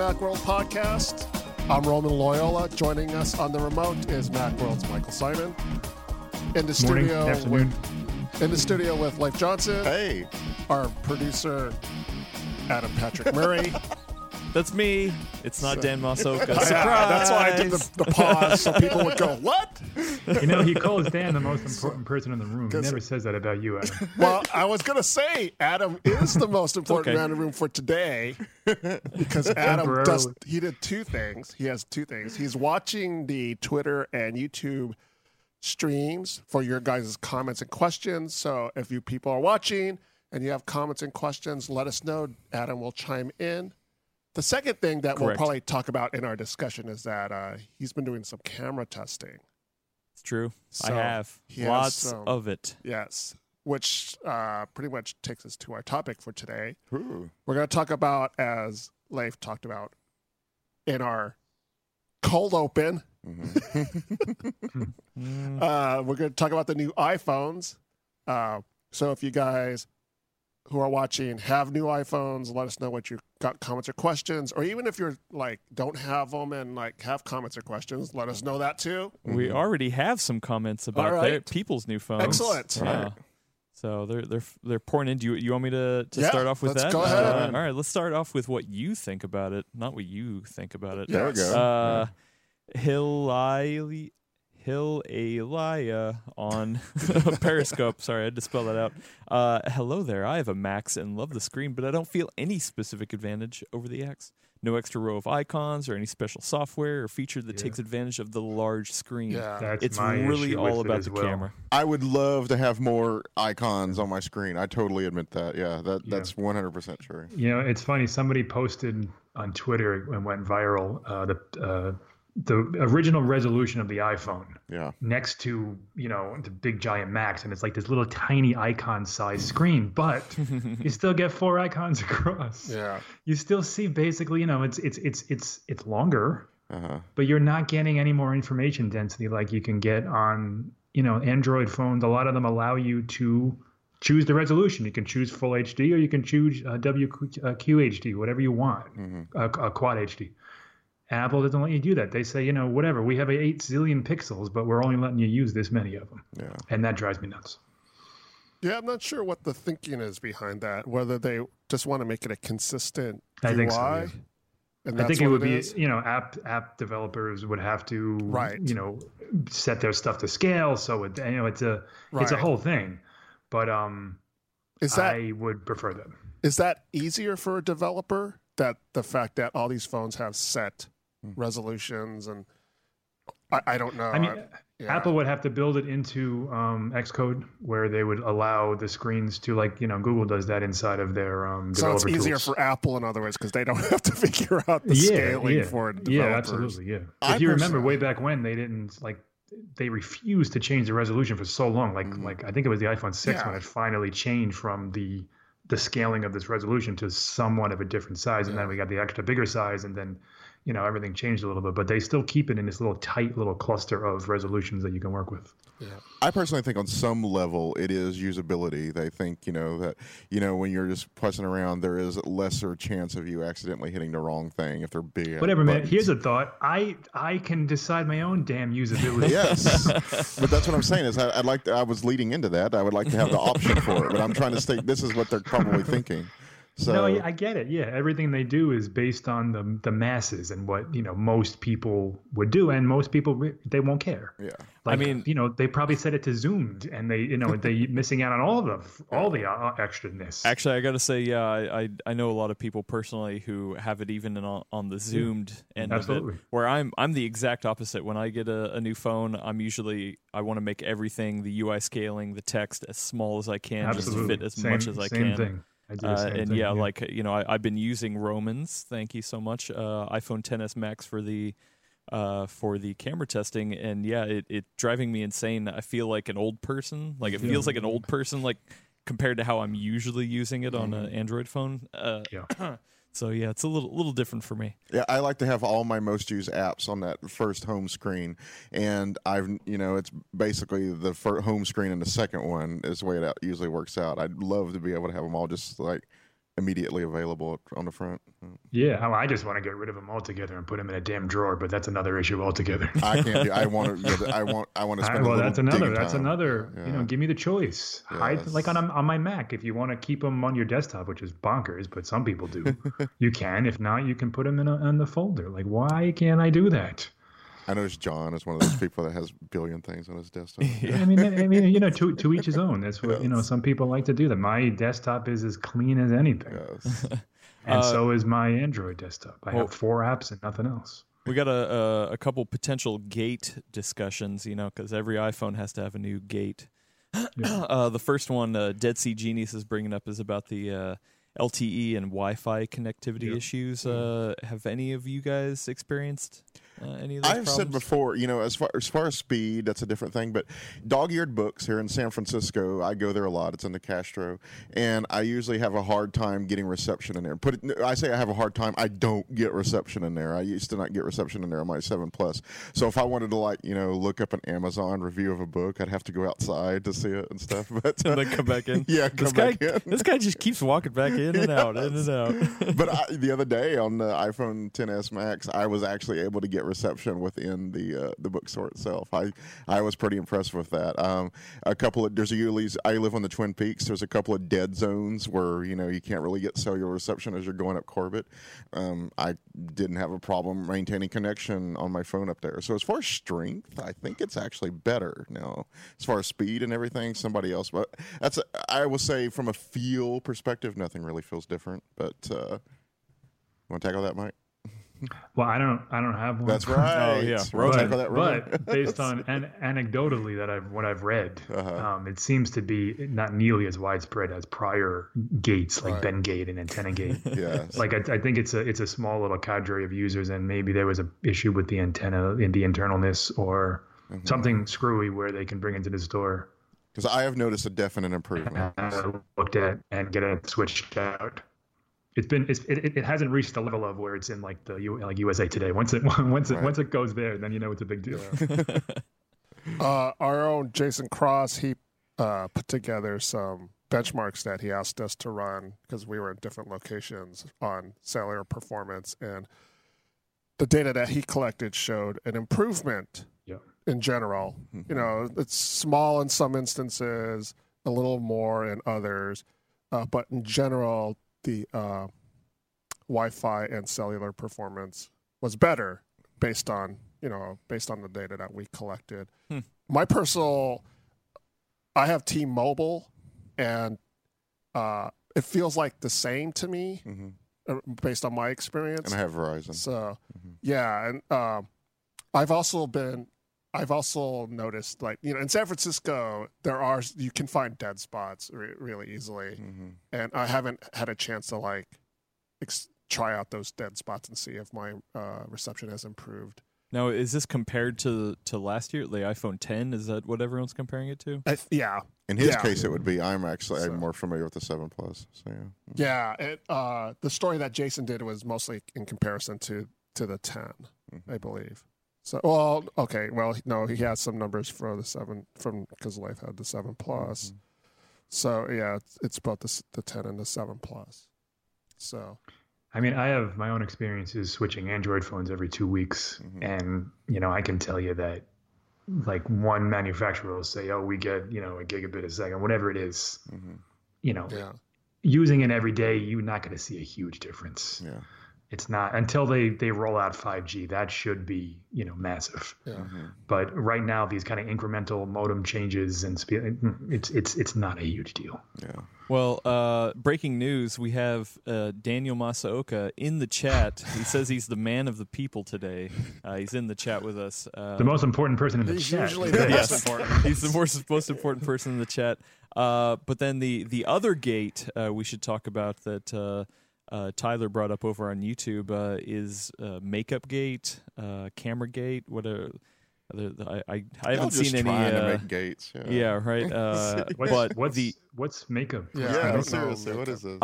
Macworld podcast. I'm Roman Loyola. Joining us on the remote is Macworld's Michael Simon. In the studio with Leif Johnson. Hey. Our producer, Adam Patrick Murray. That's me. It's not Dan Masaoka. Surprise! That's why I did the pause, so people would go, what? You know, he calls Dan the most important person in the room. He never says that about you, Adam. Well, I was going to say Adam is the most important man in the room for today, because Adam did two things. He has two things. He's watching the Twitter and YouTube streams for your guys' comments and questions. So if you people are watching and you have comments and questions, let us know. Adam will chime in. The second thing that we'll probably talk about in our discussion is that he's been doing some camera testing. It's true. So I have. Lots of it. Yes, which pretty much takes us to our topic for today. Ooh. We're going to talk about, as Leif talked about, in our cold open, we're going to talk about the new iPhones. So if you guys who are watching have new iPhones, let us know what you got, comments or questions, or even if you're like don't have them and like have comments or questions, let us know that too. We already have some comments about people's new phones. Excellent. Yeah. Right. So they're pouring into you. You want me to start off with that? Go ahead. All right, let's start off with what you think about it, not what you think about it. There we go. Hilalia on Periscope. Sorry, I had to spell that out. Hello there. I have a Max and love the screen, but I don't feel any specific advantage over the X. No extra row of icons or any special software or feature that takes advantage of the large screen. Yeah, it's really all about the camera. I would love to have more icons on my screen. I totally admit that. Yeah, that's 100% true. You know, it's funny. Somebody posted on Twitter and went viral the original resolution of the iPhone next to, you know, the big giant Max, and it's like this little tiny icon size screen, but you still get four icons across. Yeah, you still see basically, you know, it's longer, but you're not getting any more information density like you can get on, you know, Android phones. A lot of them allow you to choose the resolution. You can choose full HD or you can choose WQHD, whatever you want, quad HD. Apple doesn't let you do that. They say, you know, whatever, we have 8 zillion pixels, but we're only letting you use this many of them. Yeah. And that drives me nuts. Yeah, I'm not sure what the thinking is behind that, whether they just want to make it a consistent UI. I think so, yeah. And I think it would be, you know, app developers would have to, you know, set their stuff to scale. So, it, you know, it's a whole thing. But I would prefer that. Is that easier for a developer, that the fact that all these phones have set resolutions? And I don't know. I mean, Apple would have to build it into Xcode, where they would allow the screens to, like, you know, Google does that inside of their developer tools. So it's easier for Apple, in other words, because they don't have to figure out the scaling for developers. Yeah, absolutely, yeah. If you remember way back when, they didn't, like, they refused to change the resolution for so long. Like, I think it was the iPhone 6 when it finally changed from the scaling of this resolution to somewhat of a different size. And then we got the extra bigger size, and then, you know, everything changed a little bit, but they still keep it in this little tight little cluster of resolutions that you can work with. Yeah. I personally think on some level it is usability. They think, you know, that, you know, when you're just pressing around, there is lesser chance of you accidentally hitting the wrong thing if they're big. Whatever, man. Here's a thought. I can decide my own damn usability. Yes. But that's what I'm saying is I was leading into that. I would like to have the option for it, but I'm trying to think this is what they're probably thinking. So, no, I get it. Yeah, everything they do is based on the masses and what, you know, most people would do, and most people, they won't care. Yeah, like, I mean, you know, they probably set it to zoomed, and they, you know, they missing out on all the extraness. Actually, I got to say, yeah, I know a lot of people personally who have it even on the zoomed end of it. Where I'm the exact opposite. When I get a new phone, I want to make everything, the UI scaling, the text, as small as I can, just fit as much as I can. Same thing. Like, you know, I've been using Roman's, thank you so much, iPhone XS Max for the camera testing, and it's driving me insane. I feel like an old person. Like, it feels like an old person, like, compared to how I'm usually using it on an Android phone. So yeah, it's a little different for me. Yeah, I like to have all my most used apps on that first home screen, and it's basically the home screen and the second one is the way it usually works out. I'd love to be able to have them all just like immediately available on the front. Yeah, I just want to get rid of them altogether and put them in a damn drawer, but that's another issue altogether. I can't do. I want to spend. Well, that's another. Yeah. You know, give me the choice. Yes. Hide like on my Mac if you want to keep them on your desktop, which is bonkers, but some people do. You can. If not, you can put them in the folder. Like, why can't I do that? I noticed John is one of those people that has a billion things on his desktop. Yeah, I mean, you know, to each his own. That's what, yes. You know, some people like to do that. My desktop is as clean as anything. Yes. And so is my Android desktop. I have 4 apps and nothing else. We got a couple potential gate discussions, you know, because every iPhone has to have a new gate. Yeah. The first one Dead Sea Genius is bringing up is about the LTE and Wi-Fi connectivity issues. Have any of you guys experienced any of those problems? I've said before, you know, as far as speed, that's a different thing. But Dog-eared Books here in San Francisco, I go there a lot. It's in the Castro, and I usually have a hard time getting reception in there. I say I have a hard time. I don't get reception in there. I used to not get reception in there on my 7 Plus. So if I wanted to, like, you know, look up an Amazon review of a book, I'd have to go outside to see it and stuff. But and then come back in. Yeah, come back in. This guy just keeps walking back in. In and out. But the other day on the iPhone XS Max, I was actually able to get reception within the bookstore itself. I was pretty impressed with that. I live on the Twin Peaks. There's a couple of dead zones where, you know, you can't really get cellular reception as you're going up Corbett. I didn't have a problem maintaining connection on my phone up there. So as far as strength, I think it's actually better now. As far as speed and everything, somebody else. But I will say from a feel perspective, nothing really feels different, but you want to tackle that, Mike? Well, I don't have one. That's right. Oh, yeah. But based on anecdotally that I've read, it seems to be not nearly as widespread as prior gates like Ben Gate and Antenna Gate. Yes. Like I think it's a small little cadre of users, and maybe there was an issue with the antenna in the internalness or something screwy where they can bring into the store. Because I have noticed a definite improvement. I looked at and get it switched out. It hasn't reached the level of where it's in like the USA Today. Once it goes there, then you know it's a big deal. Our own Jason Cross, he put together some benchmarks that he asked us to run because we were in different locations on cellular performance, and the data that he collected showed an improvement. In general, you know, it's small in some instances, a little more in others, but in general, the Wi-Fi and cellular performance was better based on the data that we collected. I have T-Mobile, and it feels like the same to me based on my experience. And I have Verizon. So, I've also noticed, like, you know, in San Francisco, you can find dead spots really easily. And I haven't had a chance to, like, try out those dead spots and see if my reception has improved. Now, is this compared to last year, the iPhone 10? Is that what everyone's comparing it to? In his case, it would be. I'm more familiar with the 7 Plus. So, yeah. Yeah. The story that Jason did was mostly in comparison to the 10, I believe. So, he has some numbers for the 7 because Leif had the 7 Plus. So, yeah, it's both the 10 and the 7 Plus. So, I mean, I have my own experiences switching Android phones every 2 weeks. And, you know, I can tell you that, like, one manufacturer will say, oh, we get, you know, a gigabit a second, whatever it is, you know, using it every day, you're not going to see a huge difference. Yeah. It's not until they roll out 5G. That should be, you know, massive. Yeah. But right now, these kind of incremental modem changes and speed, it's not a huge deal. Yeah. Well, breaking news: we have Daniel Masaoka in the chat. He says he's the man of the people today. He's in the chat with us. The most important person in the chat. He's the most important person in the chat. But then the other gate we should talk about that. Tyler brought up over on YouTube is Makeup Gate, Camera Gate. I haven't seen any. To make gates, right. What's makeup? Seriously, what is this?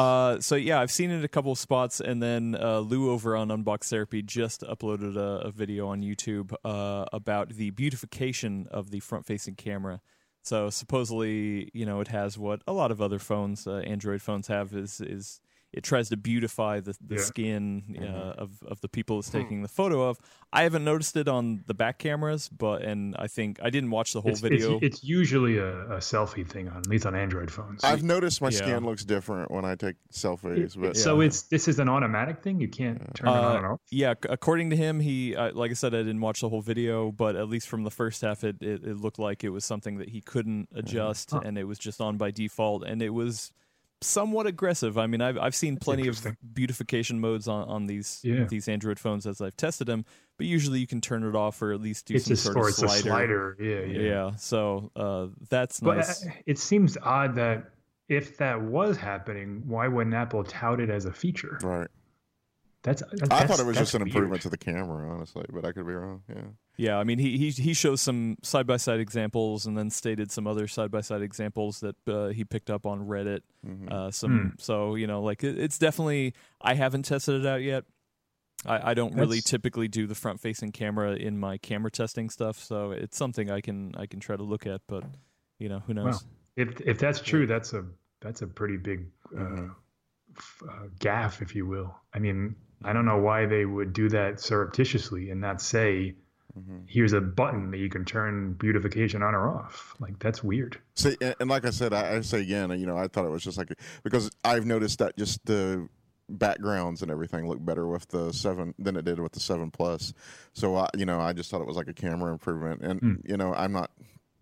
So yeah, I've seen it a couple of spots, and then Lou over on Unbox Therapy just uploaded a video on YouTube about the beautification of the front-facing camera. So supposedly, you know, it has what a lot of other phones, Android phones have is it tries to beautify the skin of the people it's taking the photo of. I haven't noticed it on the back cameras, but I think I didn't watch the whole video. It's usually a selfie thing, at least on Android phones. I've noticed my skin looks different when I take selfies. But so this is an automatic thing? You can't turn it on and off? Yeah, according to him, he like I said, I didn't watch the whole video, but at least from the first half, it looked like it was something that he couldn't adjust, and it was just on by default, and it was somewhat aggressive. I mean, I've seen plenty of beautification modes on these Android phones as I've tested them, but usually you can turn it off or at least do some sort of slider. It's a slider, yeah. So that's nice. But it seems odd that if that was happening, why wouldn't Apple tout it as a feature? Right. I thought it was just an improvement to the camera, honestly, but I could be wrong. Yeah. Yeah, I mean, he shows some side-by-side examples and then stated some other side-by-side examples that he picked up on Reddit. So, you know, like it's definitely, I haven't tested it out yet. I don't really typically do the front-facing camera in my camera testing stuff, so it's something I can try to look at, but, you know, who knows? Well, if that's true, that's a pretty big gaffe, if you will. I mean, I don't know why they would do that surreptitiously and not say, here's a button that you can turn beautification on or off. Like, that's weird. See, and like I said, I say again, you know, I thought it was just like, because I've noticed that just the backgrounds and everything look better with the 7 than it did with the 7 Plus. So, I just thought it was like a camera improvement. And, you know, I'm not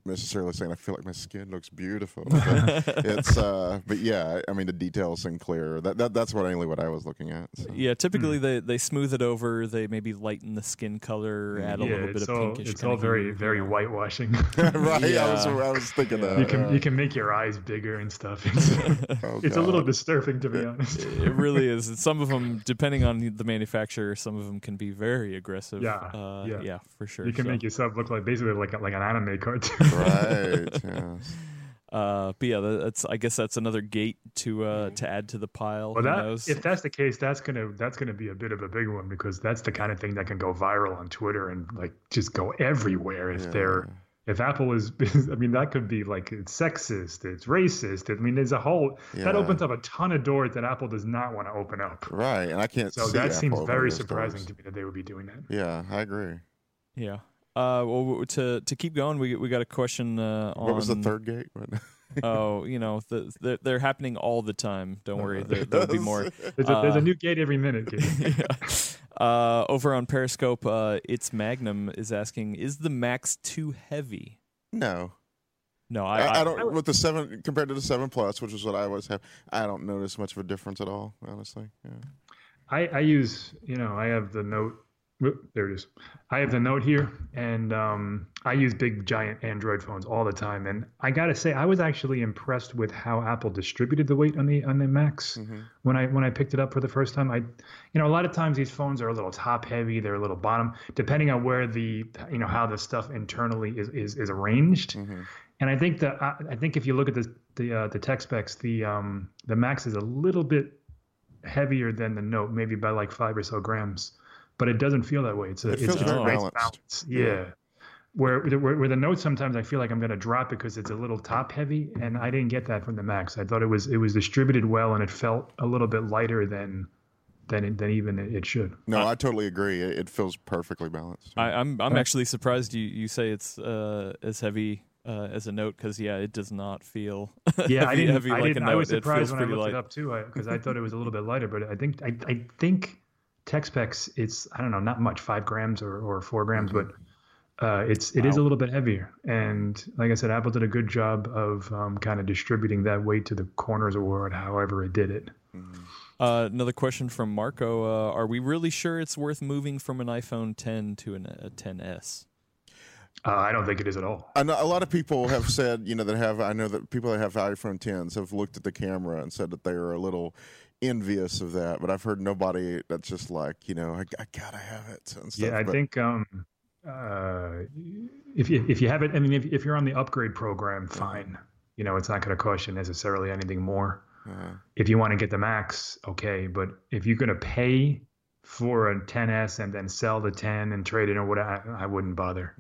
necessarily saying I feel like my skin looks beautiful. But it's but yeah, I mean the details seem clearer. That's what I was looking at. So. Yeah, typically they smooth it over. They maybe lighten the skin color, add a little bit of pinkish. It's all very very whitewashing. Right. Yeah. I was thinking that. You can make your eyes bigger and stuff. It's a little disturbing, to be honest. It really is. And some of them, depending on the manufacturer, some of them can be very aggressive. Yeah. Yeah, for sure. You can make yourself look like basically like an anime cartoon. Right. Yes. But yeah, I guess that's another gate to add to the pile. Well, if that's the case, that's gonna be a bit of a big one because that's the kind of thing that can go viral on Twitter and like just go everywhere. If Apple is, I mean, that could be like it's sexist, it's racist. I mean, there's a whole that opens up a ton of doors that Apple does not want to open up. Right, and I can't. So that Apple seems very surprising to me that they would be doing that. Yeah, I agree. Yeah. Well, to keep going, we got a question on... What was the third gate? Oh, you know, they're happening all the time. Don't worry, there'll be more. There's a new gate every minute. Over on Periscope, It's Magnum is asking, is the Max too heavy? No, I don't. With the 7 compared to the 7 Plus, which is what I always have, I don't notice much of a difference at all, honestly. Yeah. I use, you know, I have the Note. There it is. I have the Note here, and I use big, giant Android phones all the time. And I gotta say, I was actually impressed with how Apple distributed the weight on the Max when I picked it up for the first time. A lot of times these phones are a little top heavy, they're a little bottom, depending on where how the stuff internally is arranged. And I think I think if you look at the tech specs, the Max is a little bit heavier than the Note, maybe by like 5 or so grams. But it doesn't feel that way. It feels very balanced. Yeah. Where the Note sometimes I feel like I'm going to drop it because it's a little top heavy, and I didn't get that from the Max. I thought it was distributed well, and it felt a little bit lighter than even it should. No, I totally agree. It feels perfectly balanced. I'm actually surprised you say it's as heavy as a Note because it does not feel heavy like a Note. I was surprised when I looked it up too because I thought it was a little bit lighter, but I think. Tech specs, it's, I don't know, not much, 5 grams or 4 grams, but it is a little bit heavier. And like I said, Apple did a good job of kind of distributing that weight to the corners or however it did it. Another question from Marco. Are we really sure it's worth moving from an iPhone 10 to a 10S? I don't think it is at all. I know a lot of people have said, I know that people that have iPhone 10s have looked at the camera and said that they are a little envious of that, but I've heard nobody that's just like, I gotta have it and stuff. I think if you have it, I mean, if you're on the upgrade program, fine. It's not going to cost you necessarily anything more. If you want to get the Max, okay, but if you're going to pay for a 10S and then sell the 10 and trade it or whatever, I wouldn't bother.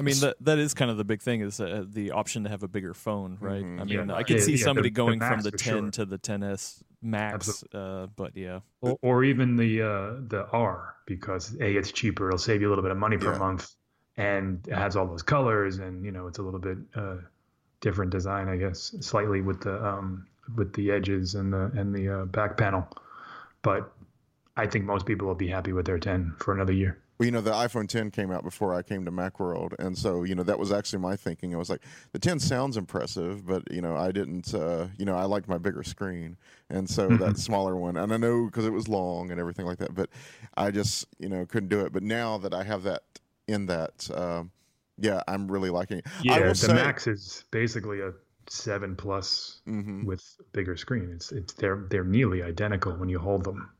I mean, that is kind of the big thing is the option to have a bigger phone, right? I mean, I could see somebody going from the 10 to the 10S Max, but yeah. Or even the R, because A, it's cheaper. It'll save you a little bit of money per month, and it has all those colors, and you know it's a little bit different design, I guess, slightly with the edges and the back panel. But I think most people will be happy with their 10 for another year. Well, you know, the iPhone 10 came out before I came to Macworld, and so, you know, that was actually my thinking. I was like, the 10 sounds impressive, but, you know, I didn't, you know, I liked my bigger screen, and so that smaller one, and I know because it was long and everything like that, but I just, you know, couldn't do it. But now that I have that in that, yeah, I'm really liking it. Yeah, the Max is basically a 7 Plus with bigger screen. It's they're nearly identical when you hold them.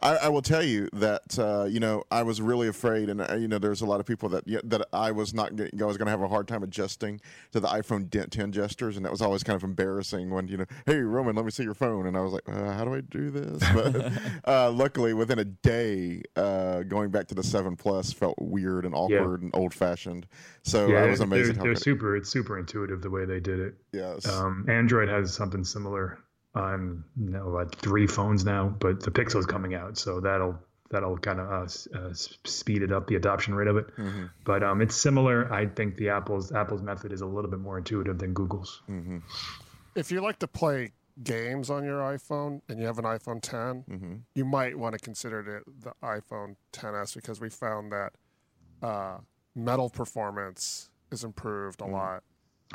I will tell you that, you know, I was really afraid, and, you know, there's a lot of people that I was not getting, I was going to have a hard time adjusting to the iPhone 10 gestures, and that was always kind of embarrassing when, you know, hey, Roman, let me see your phone, and I was like, how do I do this? But luckily, within a day, going back to the 7 Plus felt weird and awkward and old-fashioned, so I was amazed. It's super intuitive the way they did it. Yes. Android has something similar. I'm like 3 phones now, but the Pixel is coming out, so that'll kind of speed it up, the adoption rate of it. But it's similar. I think the Apple's method is a little bit more intuitive than Google's. If you like to play games on your iPhone and you have an iPhone 10, you might want to consider the iPhone 10s because we found that metal performance is improved a lot.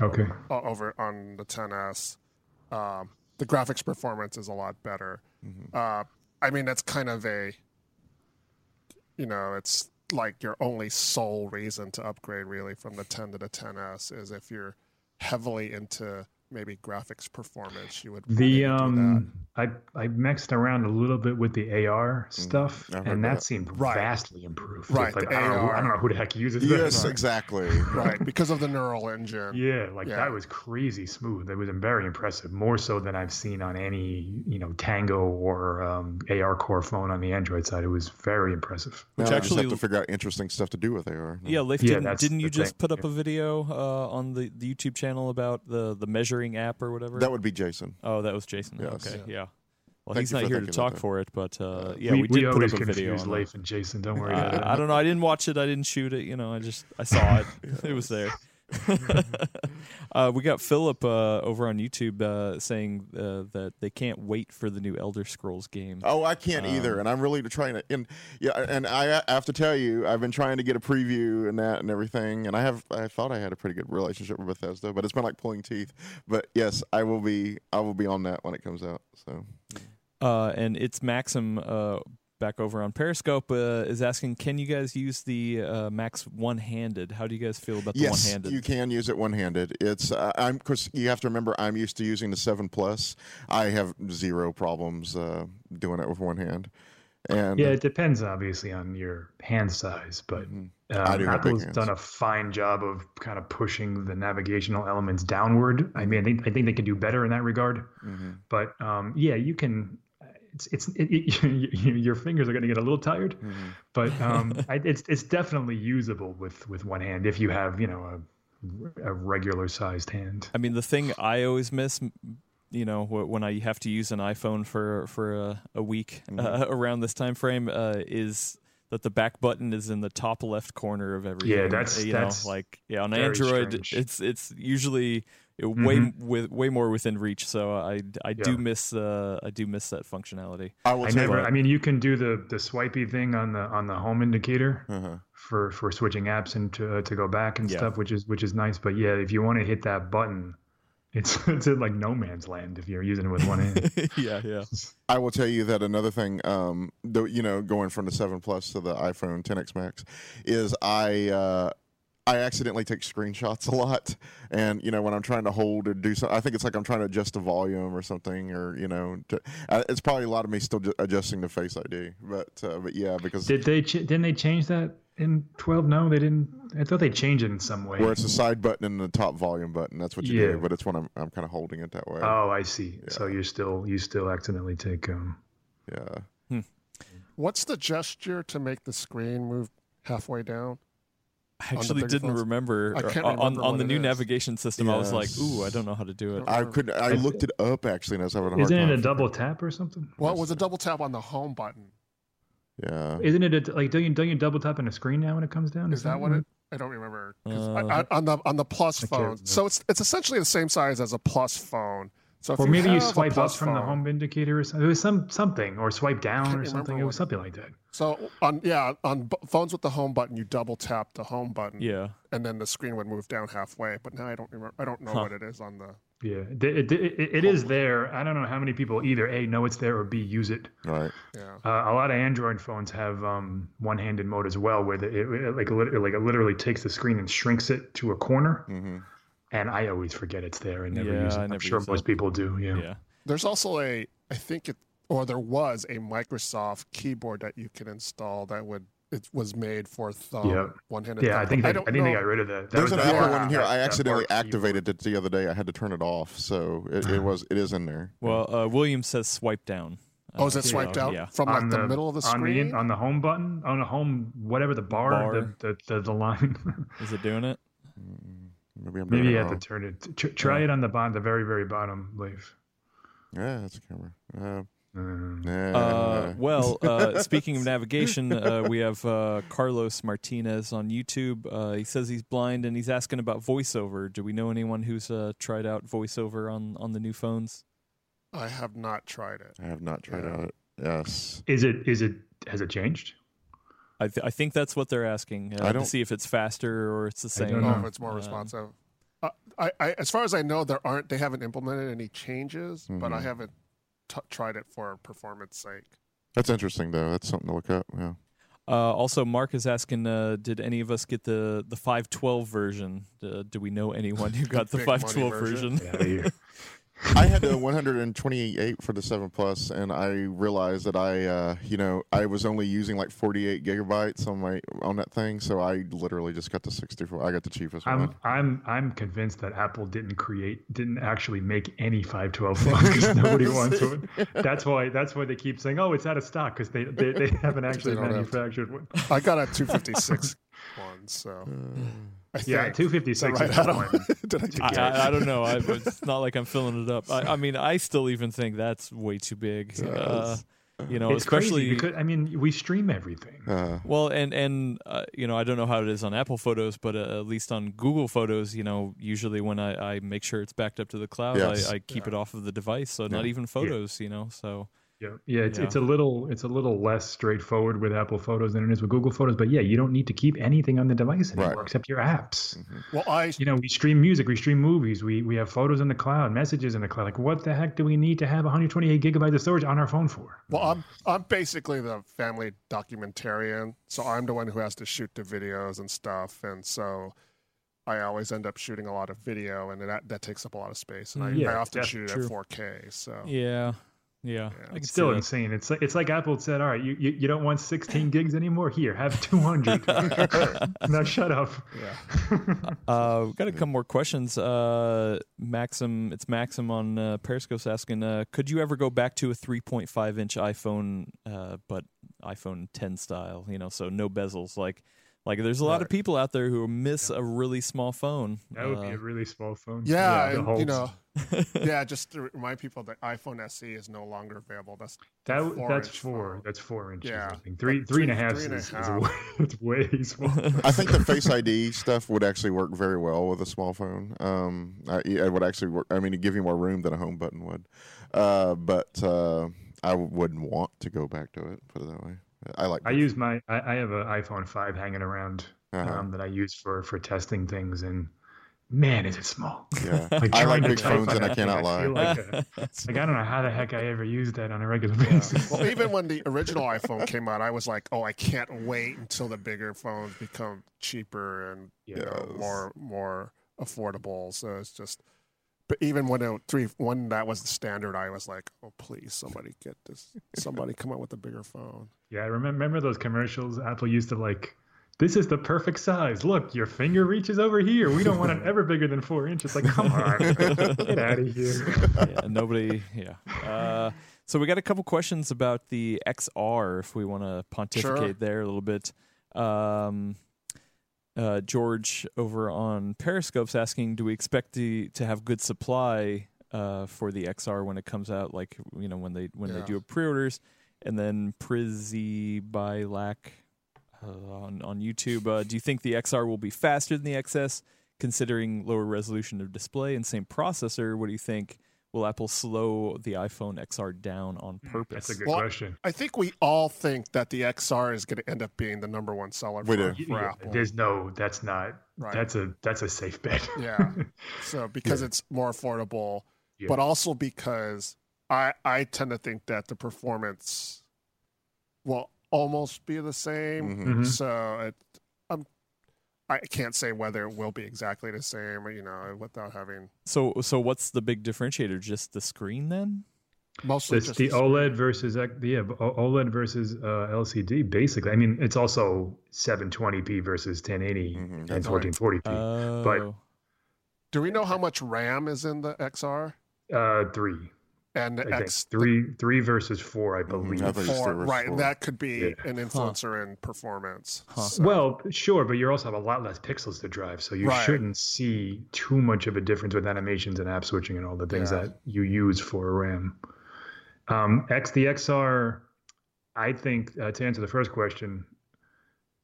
Okay. Over on the 10s. The graphics performance is a lot better. I mean, that's kind of a, you know, it's like your only sole reason to upgrade really from the 10 to the 10S is if you're heavily into maybe graphics performance, you would do that. I mixed around a little bit with the AR stuff, and that seemed vastly improved. Right, like, I don't know who the heck uses this. Yes, exactly. Right, because of the neural engine. Yeah, like that was crazy smooth. It was very impressive, more so than I've seen on any, you know, Tango or AR Core phone on the Android side. It was very impressive. Which I just have to figure out interesting stuff to do with AR. No. Yeah, Leif, didn't you just put up a video on the YouTube channel about the measuring app or whatever? That would be Jason. Oh, that was Jason. Yes. Okay, yeah. Well, he's not here to talk for it, but yeah, we did put up a video on Leif and Jason. Don't worry about it. I don't know. I didn't watch it. I didn't shoot it. You know, I saw it. It was there. We got Philip over on YouTube saying that they can't wait for the new Elder Scrolls game. Oh, I can't either, and I'm really trying to. And I have to tell you, I've been trying to get a preview and that and everything, and I thought I had a pretty good relationship with Bethesda, but it's been like pulling teeth. But yes, I will be on that when it comes out. So, and it's Maxim. Back over on Periscope is asking, can you guys use the Max one-handed? How do you guys feel about the one-handed? Yes, you can use it one-handed. It's of course you have to remember I'm used to using the 7 Plus. I have zero problems doing it with one hand. And yeah, it depends obviously on your hand size, but Apple's done a fine job of kind of pushing the navigational elements downward. I mean, I think they can do better in that regard. But yeah, you can. Your fingers are going to get a little tired, but it's definitely usable with one hand if you have, you know, a regular sized hand. I mean, the thing I always miss, you know, when I have to use an iPhone for a week around this time frame is that the back button is in the top left corner of everything. Yeah, that's like on Android, strange. It's usually. Way more within reach, so I do miss that functionality. I mean, you can do the swipey thing on the home indicator for switching apps and to go back and stuff, which is nice. But yeah, if you want to hit that button, it's in like no man's land if you're using it with one hand. Yeah. I will tell you that another thing, you know, going from the 7 Plus to the iPhone XS Max, is I accidentally take screenshots a lot, and you know when I'm trying to hold or do something, I think it's like I'm trying to adjust the volume or something, or you know, it's probably a lot of me still adjusting the Face ID. But yeah, because didn't they change that in 12? No, they didn't. I thought they changed it in some way. Where it's the side button and the top volume button. That's what you do, but it's when I'm kind of holding it that way. Oh, I see. Yeah. So you still accidentally take What's the gesture to make the screen move halfway down? I actually didn't remember. On the new navigation system, yeah. I was like, "Ooh, I don't know how to do it." I couldn't. I looked it up actually, and I was having a hard time. Isn't it a double tap or something? Well, it was a double tap on the home button. Yeah. Isn't it a, like don't you double tap on a screen now when it comes down? Is that what it? I don't remember. On the Plus phone, so it's essentially the same size as a Plus phone. So or maybe you swipe up from the home indicator or something. It was something, or swipe down or something. It was something like that. So on phones with the home button, you double tap the home button. Yeah, and then the screen would move down halfway. But now I don't remember. I don't know what it is on the. Yeah, it is there. I don't know how many people either A, know it's there, or B, use it. Right. Yeah. A lot of Android phones have one-handed mode as well, where it literally takes the screen and shrinks it to a corner. Mm-hmm. And I always forget it's there and never use it. I'm sure most people do. Yeah. There's also there was a Microsoft keyboard that you can install that would. It was made for thumb, one-handed. Yeah, thumb. I think they got rid of that. There's an Apple one in here. I accidentally activated it the other day. I had to turn it off, so it is in there. Well, William says swipe down. Oh, is it swiped out from like the middle of the screen? On the home button, on the home, whatever the bar. The line. Is it doing it? Maybe you have to turn it. Try it on the bottom, the very, very bottom, Leif. Yeah, that's a camera. Speaking of navigation, we have Carlos Martinez on YouTube. He says he's blind and he's asking about VoiceOver. Do we know anyone who's tried out VoiceOver on the new phones? I have not tried it. I have not tried it. Yes. Has it changed? I think that's what they're asking. I don't see if it's faster or it's the same. I don't know if it's more responsive. As far as I know, they haven't implemented any changes, but I haven't tried it for performance sake. That's interesting, though. That's something to look up. Yeah. Also, Mark is asking, did any of us get the 512 version? Do we know anyone who got the 512 version? I had the 128 for the 7 Plus, and I realized that I was only using like 48 gigabytes on that thing, so I literally just got the 64. I got the cheapest one. I'm convinced that Apple didn't actually make any 512 phones because nobody wants it. That's why they keep saying, "Oh, it's out of stock," because they haven't actually manufactured one. I got a 256 one, so. Yeah, 256. Right, I don't know. It's not like I'm filling it up. I mean, I still even think that's way too big. It's especially crazy because we stream everything. I don't know how it is on Apple Photos, but at least on Google Photos, usually when I make sure it's backed up to the cloud, I keep it off of the device, so not even photos, so. Yeah, it's a little less straightforward with Apple Photos than it is with Google Photos, but you don't need to keep anything on the device anymore except your apps. Mm-hmm. Well, we stream music, we stream movies, we have photos in the cloud, messages in the cloud. Like, what the heck do we need to have 128 gigabytes of storage on our phone for? Well, I'm basically the family documentarian, so I'm the one who has to shoot the videos and stuff, and so I always end up shooting a lot of video, and that takes up a lot of space, and I often shoot it at 4K. So Yeah, it's still insane. It's like Apple said, all right, you don't want 16 gigs anymore? Here, have 200. Now shut up. Yeah. We've got a couple more questions. Maxim on Periscope's asking, could you ever go back to a 3.5-inch iPhone, but iPhone 10 style? So no bezels. Like there's a lot of people out there who miss a really small phone. That would be a really small phone. Just to remind people that iPhone SE is no longer available. That's four. That's 4 inches. Yeah. I think. Three and a half is way small. I think the Face ID stuff would actually work very well with a small phone. It would actually work. I mean, it'd give you more room than a home button would. But I wouldn't want to go back to it. Put it that way. I have an iPhone 5 hanging around that I use for testing things and. Man, is it small? Yeah, I like big phones, and I cannot lie. Like I don't know how the heck I ever used that on a regular basis. Well, even when the original iPhone came out, I was like, "Oh, I can't wait until the bigger phones become cheaper and more affordable." So it's just, but even when that was the standard, I was like, "Oh, please, somebody get this! Somebody come out with a bigger phone." Yeah, I remember those commercials. Apple used to like. This is the perfect size. Look, your finger reaches over here. We don't want it ever bigger than 4 inches. Like, come on, get out of here. So we got a couple questions about the XR, if we want to pontificate there a little bit. George over on Periscope's asking, do we expect to have good supply for the XR when it comes out? Like, you know, when they do pre-orders. And then Prizzy by Lack on YouTube, do you think the XR will be faster than the XS, considering lower resolution of display and same processor? What do you think? Will Apple slow the iPhone XR down on purpose? That's a good question. I think we all think that the XR is going to end up being the number one seller for Apple. There's no, that's not right. That's a safe bet. Yeah. So because it's more affordable, but also because I tend to think that the performance will almost be the same. Mm-hmm. So I can't say whether it will be exactly the same, you know, without having. So what's the big differentiator? Just the screen, then? Mostly it's just the OLED versus OLED versus LCD. Basically, I mean, it's also 720p versus 1080 and 1440p. But do we know how much RAM is in the XR? 3. And three versus 4, I believe. Four. That could be an influencer in performance. So. Well, sure, but you also have a lot less pixels to drive, so you shouldn't see too much of a difference with animations and app switching and all the things that you use for RAM. The XR, I think, to answer the first question,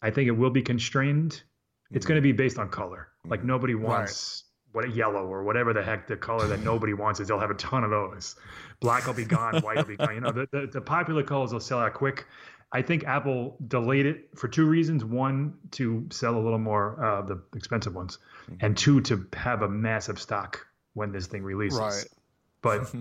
I think it will be constrained. Mm-hmm. It's going to be based on color. Mm-hmm. Like, nobody wants... What yellow or whatever the heck the color that nobody wants is, they'll have a ton of those. Black will be gone, white will be gone. You know, the popular colors will sell out quick. I think Apple delayed it for two reasons. One, to sell a little more the expensive ones, and two, to have a massive stock when this thing releases. Right. But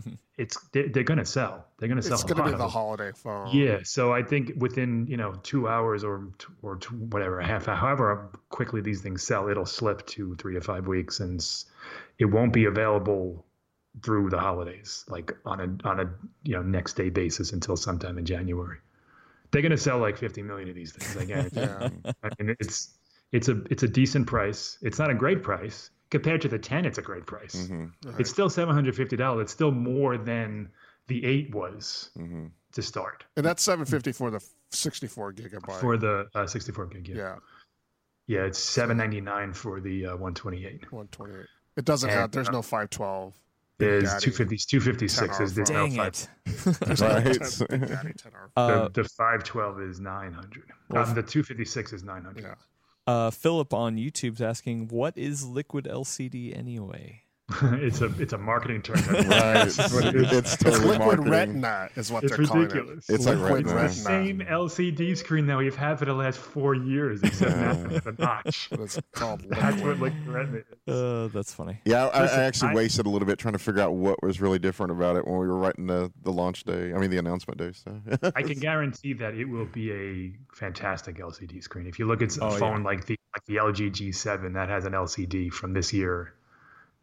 they're going to sell. They're going to sell. It's going to be the holiday phone. Yeah. So I think within 2 hours or whatever, a half hour, however quickly these things sell, it'll slip to 3 to 5 weeks, and it won't be available through the holidays, like on a next day basis until sometime in January. They're going to sell like 50 million of these things. I guarantee. I mean, it's a decent price. It's not a great price. Compared to the 10, it's a great price. Mm-hmm. Right. It's still $750. It's still more than the 8 was to start. And that's $750 for the 64 gigabyte. For the 64 gig, yeah, it's $799 for the 128. It doesn't have. There's no 512. There's 256s. There's no 512. The 512 is $900. The 256 is $900. Yeah. Philip on YouTube's asking, "What is liquid LCD anyway?" It's a marketing term. Right. It's totally liquid marketing. Retina is what they're ridiculous. Calling it. It's liquid like retina. It's the same LCD screen that we've had for the last 4 years, except now it's a notch. But it's called liquid. That's what liquid retina is. That's funny. Yeah, I actually wasted a little bit trying to figure out what was really different about it when we were writing the announcement day. So I can guarantee that it will be a fantastic LCD screen. If you look at a phone like the LG G7 that has an LCD from this year.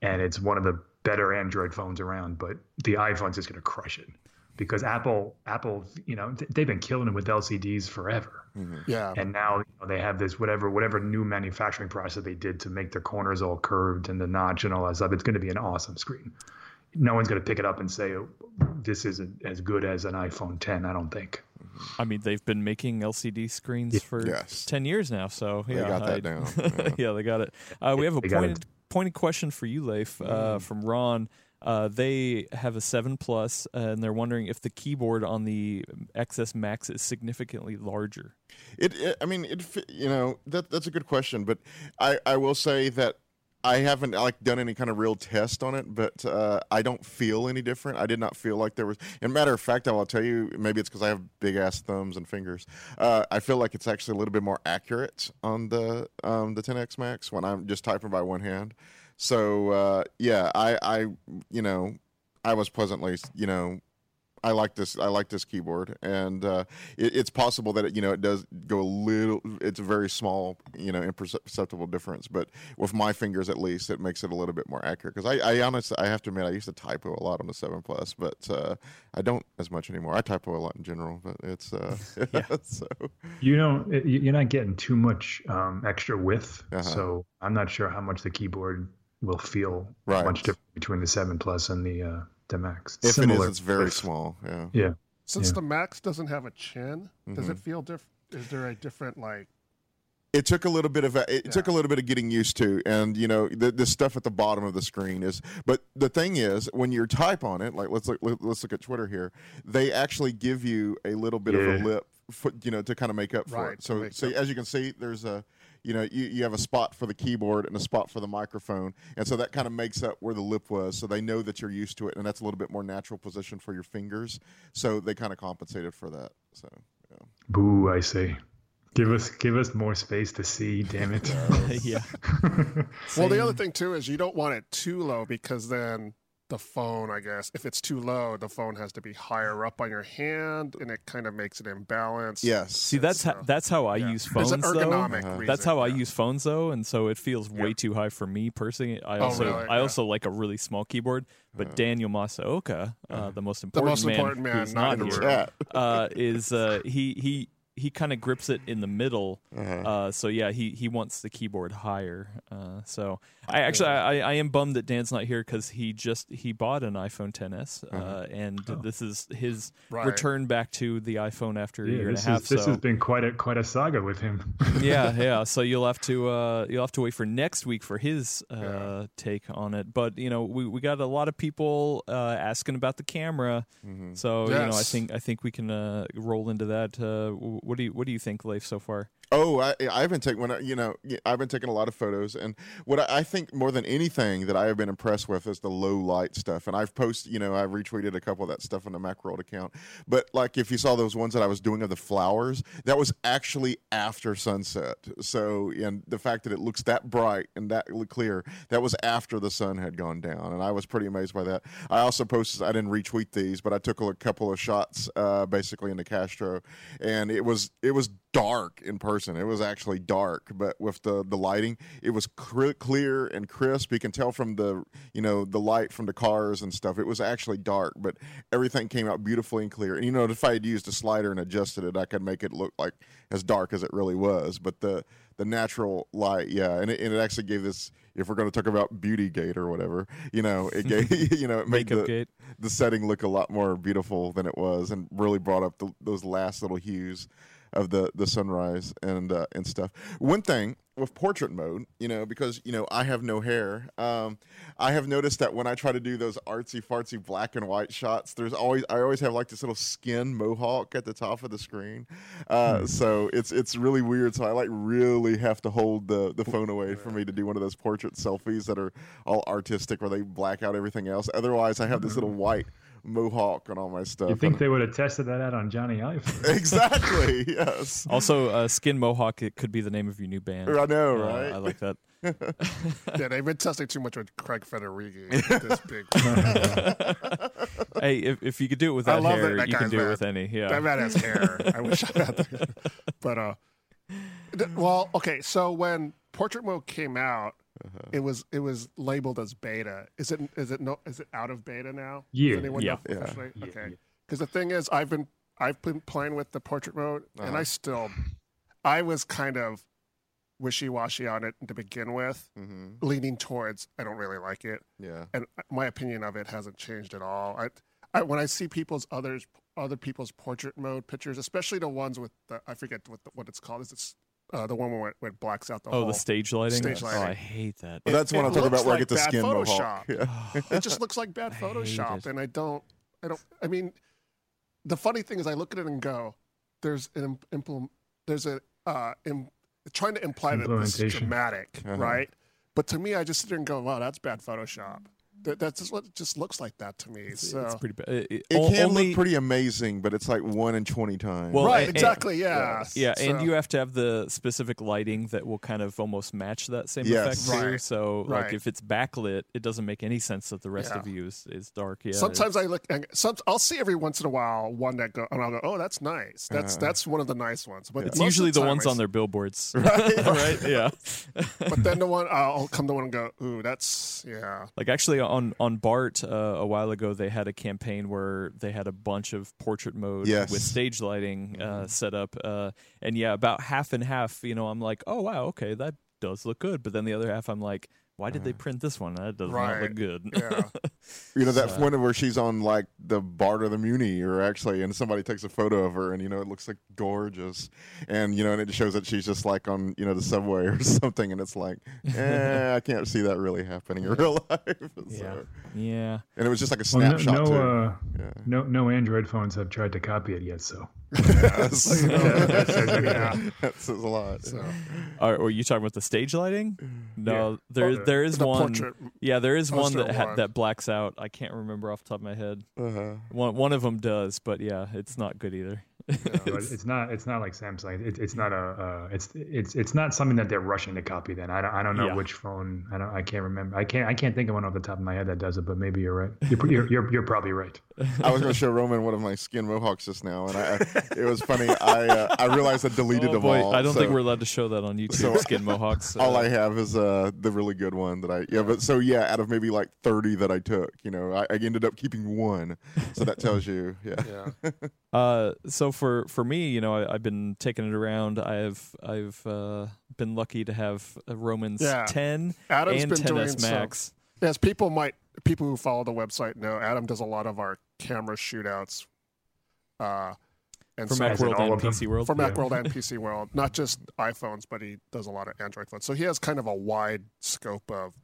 And it's one of the better Android phones around, but the iPhone's just going to crush it because Apple, they've been killing it with LCDs forever. Mm-hmm. Yeah. And now they have this whatever new manufacturing process they did to make their corners all curved and the notch and all that stuff. It's going to be an awesome screen. No one's going to pick it up and say, oh, this isn't as good as an iPhone 10, I don't think. I mean, they've been making LCD screens for 10 years now, so yeah, they got that down. Yeah, they got it. We have a pointed question for you, Leif, from Ron. They have a 7 Plus, and they're wondering if the keyboard on the XS Max is significantly larger. That's a good question, but I will say that I haven't done any kind of real test on it, but I don't feel any different. I did not feel like there was. And matter of fact, I'll tell you, maybe it's because I have big ass thumbs and fingers. I feel like it's actually a little bit more accurate on the 10X Max when I'm just typing by one hand. So I was pleasantly I like this. I like this keyboard, and it's possible that it does go a little. It's a very small, imperceptible difference. But with my fingers, at least, it makes it a little bit more accurate. Because I honestly, I have to admit, I used to typo a lot on the 7 Plus, but I don't as much anymore. I typo a lot in general, but it's so you're not getting too much extra width. Uh-huh. So I'm not sure how much the keyboard will feel much different between the 7 Plus and the Max. If it is, it's very small. Yeah. Yeah. Since the Max doesn't have a chin, does it feel different? Is there a different It took a little bit of took a little bit of getting used to, and you know the stuff at the bottom of the screen is. But the thing is, when you type on it, like let's look at Twitter here, they actually give you a little bit of a lip, for, you know, to kind of make up for it. So as you can see, there's a. You know, you have a spot for the keyboard and a spot for the microphone. And so that kind of makes up where the lip was. So they know that you're used to it. And that's a little bit more natural position for your fingers. So they kind of compensated for that. So, yeah. Boo, I say. Give us more space to see, damn it. Yeah. Well, the other thing, too, is you don't want it too low because then the phone, I guess, if it's too low, the phone has to be higher up on your hand, and it kind of makes it imbalanced. Yes. See, that's how I use phones, though. It's an ergonomic reason. That's how I use phones, though, and so it feels way too high for me personally. I also like a really small keyboard, but Daniel Masaoka, the most important man not in the room, he kind of grips it in the middle, so yeah, he wants the keyboard higher. So I am bummed that Dan's not here because he bought an iPhone XS, and this is his return back to the iPhone after a year and a half. This has been quite a saga with him. yeah. So you'll have to wait for next week for his take on it. But you know, we got a lot of people asking about the camera, so you know, I think we can roll into that. What do you think, Leif, so far? Oh, I've been taking a lot of photos, and what I think more than anything that I have been impressed with is the low light stuff. And I've posted, you know, I retweeted a couple of that stuff on the Macworld account. But like, if you saw those ones that I was doing of the flowers, that was actually after sunset. So, and the fact that it looks that bright and that clear, that was after the sun had gone down, and I was pretty amazed by that. I also posted, I didn't retweet these, but I took a couple of shots, basically in the Castro, and it was dark in person. It was actually dark, but with the lighting, it was clear and crisp. You can tell from the, you know, the light from the cars and stuff. It was actually dark, but everything came out beautifully and clear. And you know, if I had used a slider and adjusted it, I could make it look like as dark as it really was. But the natural light, and it actually gave this. If we're going to talk about Beauty Gate or whatever, you know, it gave, you know, it made the setting look a lot more beautiful than it was, and really brought up those last little hues of the sunrise and stuff. One thing with portrait mode, you know, because, you know, I have no hair, I have noticed that when I try to do those artsy fartsy black and white shots, I always have like this little skin mohawk at the top of the screen, so it's really weird. So I like really have to hold the phone away from me to do one of those portrait selfies that are all artistic where they black out everything else. Otherwise I have this little white mohawk and all my stuff. You think they would have tested that out on Johnny Ive? Exactly. Yes. Also, skin mohawk. It could be the name of your new band. I know, right? I like that. Yeah, they've been testing too much with Craig Federighi. This big. Hey, if you could do it without hair, you can do it with any. Yeah, that man has hair. I wish I had that. But well, okay. So when portrait mode came out, it was labeled as beta. Is it out of beta now? Yeah. Does anyone know officially? Okay. Because the thing is, I've been playing with the portrait mode, and I was kind of wishy-washy on it to begin with, leaning towards I don't really like it. Yeah. And my opinion of it hasn't changed at all. I when I see other people's portrait mode pictures, especially the ones with the, I forget what it's called. Is it the one where it blacks out the whole... Oh, the stage lighting? Oh, I hate that. Well, that's what I'm talking about, where I get the skin mohawk. Yeah. It just looks like bad Photoshop, and I mean, the funny thing is I look at it and go, trying to imply that this is dramatic, right? But to me, I just sit there and go, wow, that's bad Photoshop. That's just what it just looks like that to me. It's pretty bad. It can look pretty amazing, but it's like 1 in 20 times. Well, right, exactly. Yeah, and you have to have the specific lighting that will kind of almost match that same effect too. So, like, if it's backlit, it doesn't make any sense that the rest of you is dark. Yeah. Sometimes I'll see every once in a while one that go, and I'll go, oh, that's nice. That's one of the nice ones. But it's usually the ones on their billboards, right? Right. Yeah. But then I'll come to one and go, ooh, that's Like actually on BART a while ago, they had a campaign where they had a bunch of portrait mode with stage lighting set up, and about half and half, you know, I'm like, oh wow, okay, that does look good, but then the other half I'm like, why did they print this one? That does not look good. Yeah. You know, that one where she's on like the BART or the Muni, or actually, and somebody takes a photo of her, and, you know, it looks like gorgeous, and, you know, and it shows that she's just like on, you know, the subway or something, and it's like, I can't see that really happening in real life. Yeah. And it was just like a snapshot. No Android phones have tried to copy it yet, so. That says a lot. So. All right, were you talking about the stage lighting? No, yeah. There is the one. Portrait. Yeah, there is one that blacks out. I can't remember off the top of my head. One of them does, but yeah, it's not good either. No, it's not like Samsung. It's not something that they're rushing to copy. Then I don't know which phone. I can't remember. I can't think of one off the top of my head that does it. But maybe you're right. You're probably right. I was going to show Roman one of my skin mohawks just now, and it was funny. I realized I deleted them all. I don't think we're allowed to show that on YouTube. So skin mohawks. All I have is the really good one that I out of maybe like 30 that I took, you know, I ended up keeping one. So that tells you, So for me, you know, I've been taking it around. I've been lucky to have a Roman's 10 Adam's and 10S Max. Some. As people who follow the website know, Adam does a lot of our camera shootouts, and for Macworld and PC World. For Macworld and PC World, not just iPhones, but he does a lot of Android phones. So he has kind of a wide scope of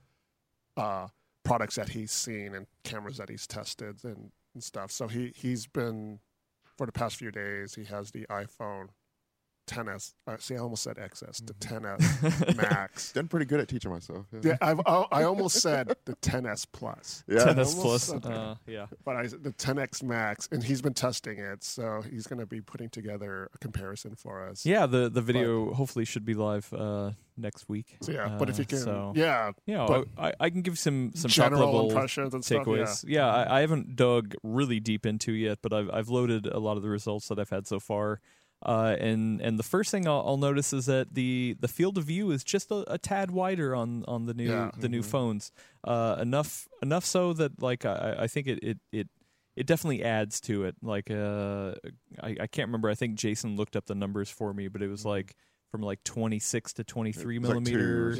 products that he's seen and cameras that he's tested and stuff. So he's been. For the past few days, he has the iPhone XS. See, I almost said XS. The XS Max. Done pretty good at teaching myself. Yeah, I almost said the XS Plus. Yeah, XS Plus. But the XS Max, and he's been testing it, so he's going to be putting together a comparison for us. Yeah, the video hopefully should be live next week. So but if you can, I can give some general impressions and takeaways. Stuff, I haven't dug really deep into yet, but I've loaded a lot of the results that I've had so far. And the first thing I'll notice is that the field of view is just a tad wider on the new new phones. Enough so that like I think it definitely adds to it. Like I can't remember. I think Jason looked up the numbers for me, but it was like from like 26 to 23 millimeter,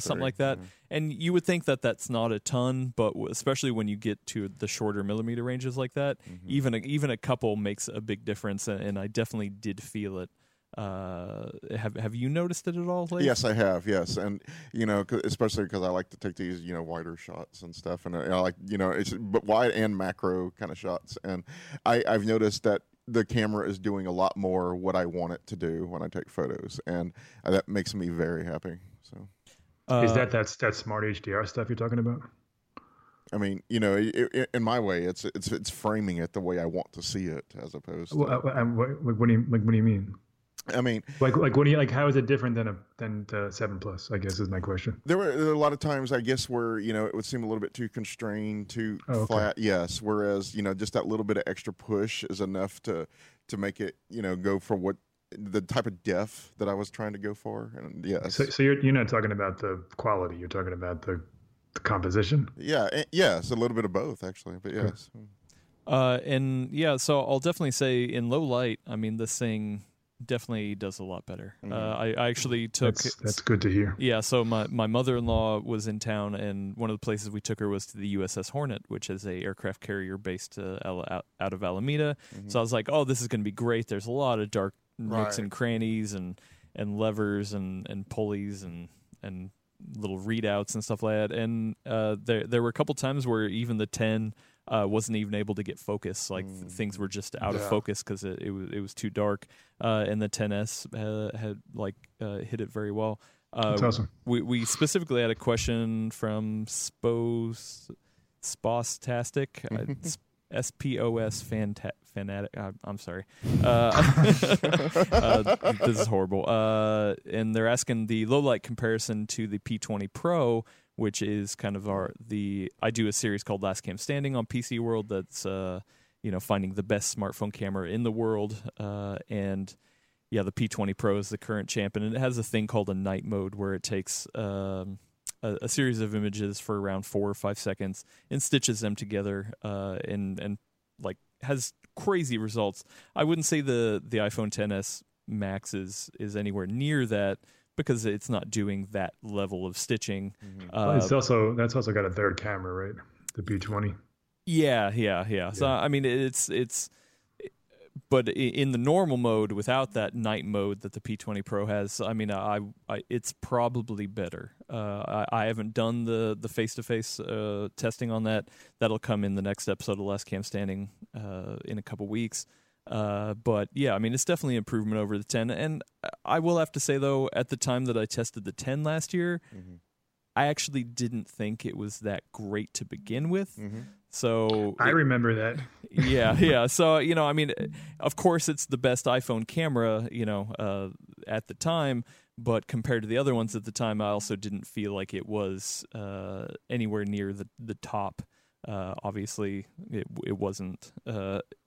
something like that. Yeah. And you would think that that's not a ton, but especially when you get to the shorter millimeter ranges like that, even a couple makes a big difference, and I definitely did feel it. Have you noticed it at all lately? Yes, I have. Yes, and you know, especially because I like to take these, you know, wider shots and stuff, and I like, you know, it's but wide and macro kind of shots, and I've noticed that the camera is doing a lot more what I want it to do when I take photos, and that makes me very happy. So, is that smart HDR stuff you're talking about? I mean, you know, in my way, it's framing it the way I want to see it, as opposed to. Well, what do you mean? I mean, like, what do you like? How is it different than the 7 Plus? I guess is my question. There were a lot of times, I guess, where, you know, it would seem a little bit too constrained, too flat. Yes, whereas, you know, just that little bit of extra push is enough to make it, you know, go for what the type of depth that I was trying to go for. And so you're not talking about the quality. You're talking about the composition. Yeah, it's a little bit of both actually, but yes. So I'll definitely say in low light, I mean, this thing definitely does a lot better. I actually took... That's good to hear. Yeah, so my mother-in-law was in town, and one of the places we took her was to the USS Hornet, which is a aircraft carrier based out of Alameda. Mm-hmm. So I was like, oh, this is going to be great. There's a lot of dark nooks and crannies and levers and pulleys and little readouts and stuff like that. And there were a couple times where even the 10... wasn't even able to get focus. Like things were just out of focus because it was too dark. And the XS had hit it very well. That's awesome. We specifically had a question from Spostastic, SPOS fanatic. I'm sorry. This is horrible. And they're asking the low light comparison to the P20 Pro. Which is kind of I do a series called Last Cam Standing on PC World that's, finding the best smartphone camera in the world. The P20 Pro is the current champion, and it has a thing called a night mode where it takes a series of images for around 4 or 5 seconds and stitches them together and has crazy results. I wouldn't say the iPhone XS Max is anywhere near that, because it's not doing that level of stitching. It's also got a third camera, right? The P20. Yeah. So I mean, it's but in the normal mode without that night mode that the P20 Pro has, I mean, I it's probably better. I haven't done the face-to-face testing on that. That'll come in the next episode of Last Cam Standing in a couple weeks. But yeah, I mean, it's definitely an improvement over the 10. And I will have to say, though, at the time that I tested the 10 last year, mm-hmm. I actually didn't think it was that great to begin with. Mm-hmm. So I remember that. Yeah. So, you know, I mean, of course, it's the best iPhone camera, you know, at the time. But compared to the other ones at the time, I also didn't feel like it was anywhere near the top. Obviously, it wasn't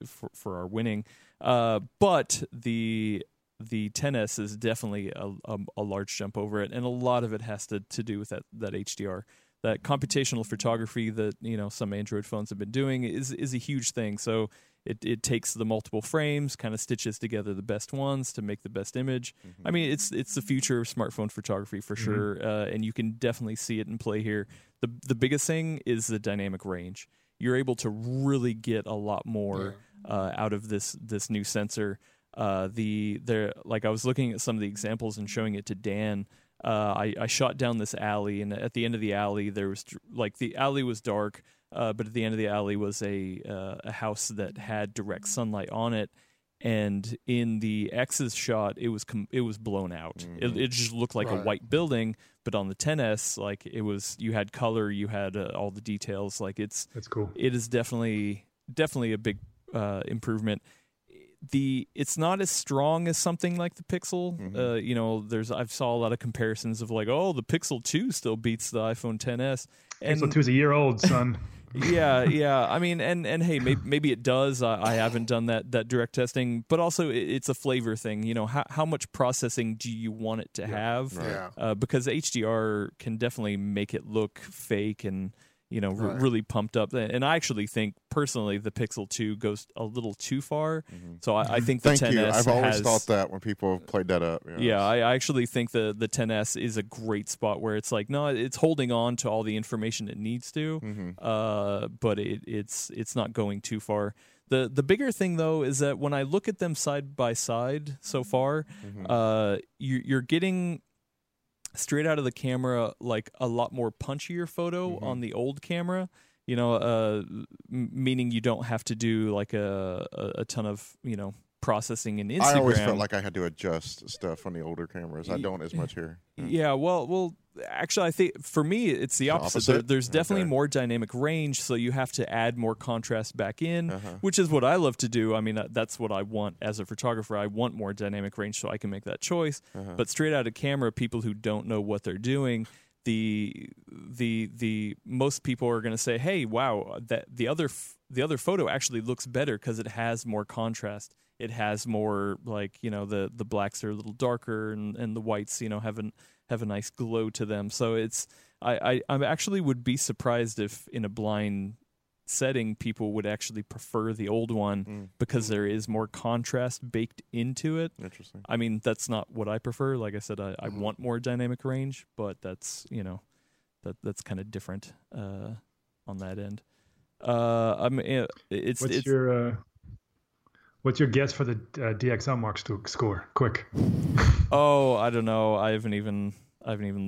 for our winning. But the 10S is definitely a large jump over it, and a lot of it has to do with that HDR. That computational photography that, you know, some Android phones have been doing is a huge thing. So it takes the multiple frames, kind of stitches together the best ones to make the best image. Mm-hmm. I mean, it's the future of smartphone photography for sure, mm-hmm. And you can definitely see it in play here. The biggest thing is the dynamic range. You're able to really get a lot more out of this new sensor. Like I was looking at some of the examples and showing it to Dan. I shot down this alley, and at the end of the alley, there was like the alley was dark, but at the end of the alley was a house that had direct sunlight on it. And in the X's shot, it was blown out. Mm. It just looked like a white building, but on the 10S, like you had color, you had all the details. Like that's cool. It is definitely a big improvement. It's not as strong as something like the Pixel. Mm-hmm. You know, I've saw a lot of comparisons of like, oh, the Pixel 2 still beats the iPhone XS. And Pixel 2's a year old, son. yeah. I mean, and hey, maybe it does. I haven't done that direct testing, but also it's a flavor thing. You know, how much processing do you want it to have? Right. Because HDR can definitely make it look fake and, you know, really pumped up. And I actually think, personally, the Pixel 2 goes a little too far. Mm-hmm. So I think the 10S has... I've always thought that when people have played that up. You know. Yeah, I actually think the 10S is a great spot where it's like, no, it's holding on to all the information it needs to, mm-hmm. But it's not going too far. The bigger thing, though, is that when I look at them side by side so far, mm-hmm. You're getting... straight out of the camera, like a lot more punchier photo mm-hmm. on the old camera, you know, meaning you don't have to do like a ton of, you know, processing in Instagram. I always felt like I had to adjust stuff on the older cameras. I don't as much here. Mm. Yeah, well, actually, I think for me, it's the opposite. There's definitely more dynamic range, so you have to add more contrast back in, uh-huh. which is what I love to do. I mean, that's what I want as a photographer. I want more dynamic range so I can make that choice. Uh-huh. But straight out of camera, people who don't know what they're doing, the most people are going to say, "Hey, wow, that the other photo actually looks better because it has more contrast. It has more, like, you know, the blacks are a little darker and the whites, you know, have a nice glow to them." So it's I actually would be surprised if in a blind setting people would actually prefer the old one because there is more contrast baked into it. Interesting. I mean, that's not what I prefer. Like I said, I want more dynamic range, but that's, you know, that's kind of different on that end. What's your guess for the DXO Mark score? Quick. Oh, I don't know. I haven't even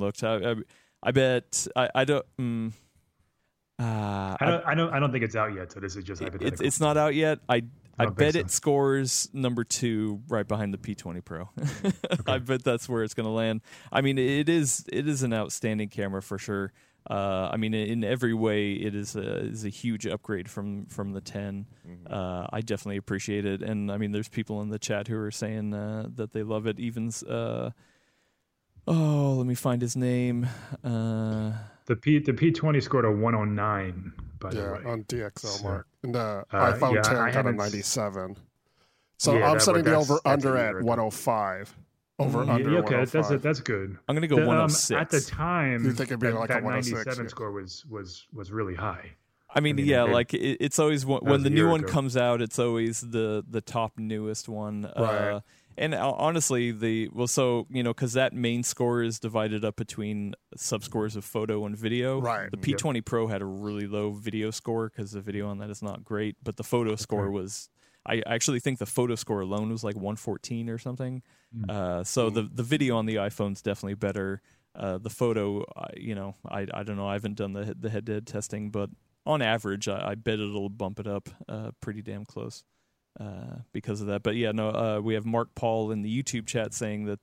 looked. I bet I don't. I don't think it's out yet. So this is just hypothetical. It's not out yet. I bet it scores number 2, right behind the P20 Pro. Okay. I bet that's where it's going to land. I mean, it is an outstanding camera for sure. I mean, in every way, it is a huge upgrade from the 10. Mm-hmm. I definitely appreciate it, and I mean, there's people in the chat who are saying that they love it. Even let me find his name. The P20 scored a 109, by the way, on DXO Mark. And the iPhone 10 got a 97. So yeah, I'm setting the over under at 105. Okay, that's good. I'm gonna go 106. At the time, you think it'd be like a 106? 97 score was really high. I mean yeah, like it's always when the new one comes out, it's always the top newest one. Right. And honestly, because that main score is divided up between subscores of photo and video. Right. The P20 Pro had a really low video score because the video on that is not great, but the photo score was. I actually think the photo score alone was like 114 or something. The video on the iPhone's definitely better. The photo, I don't know. I haven't done the head-to-head testing, but on average, I bet it'll bump it up pretty damn close. Because of that. But we have Mark Paul in the YouTube chat saying that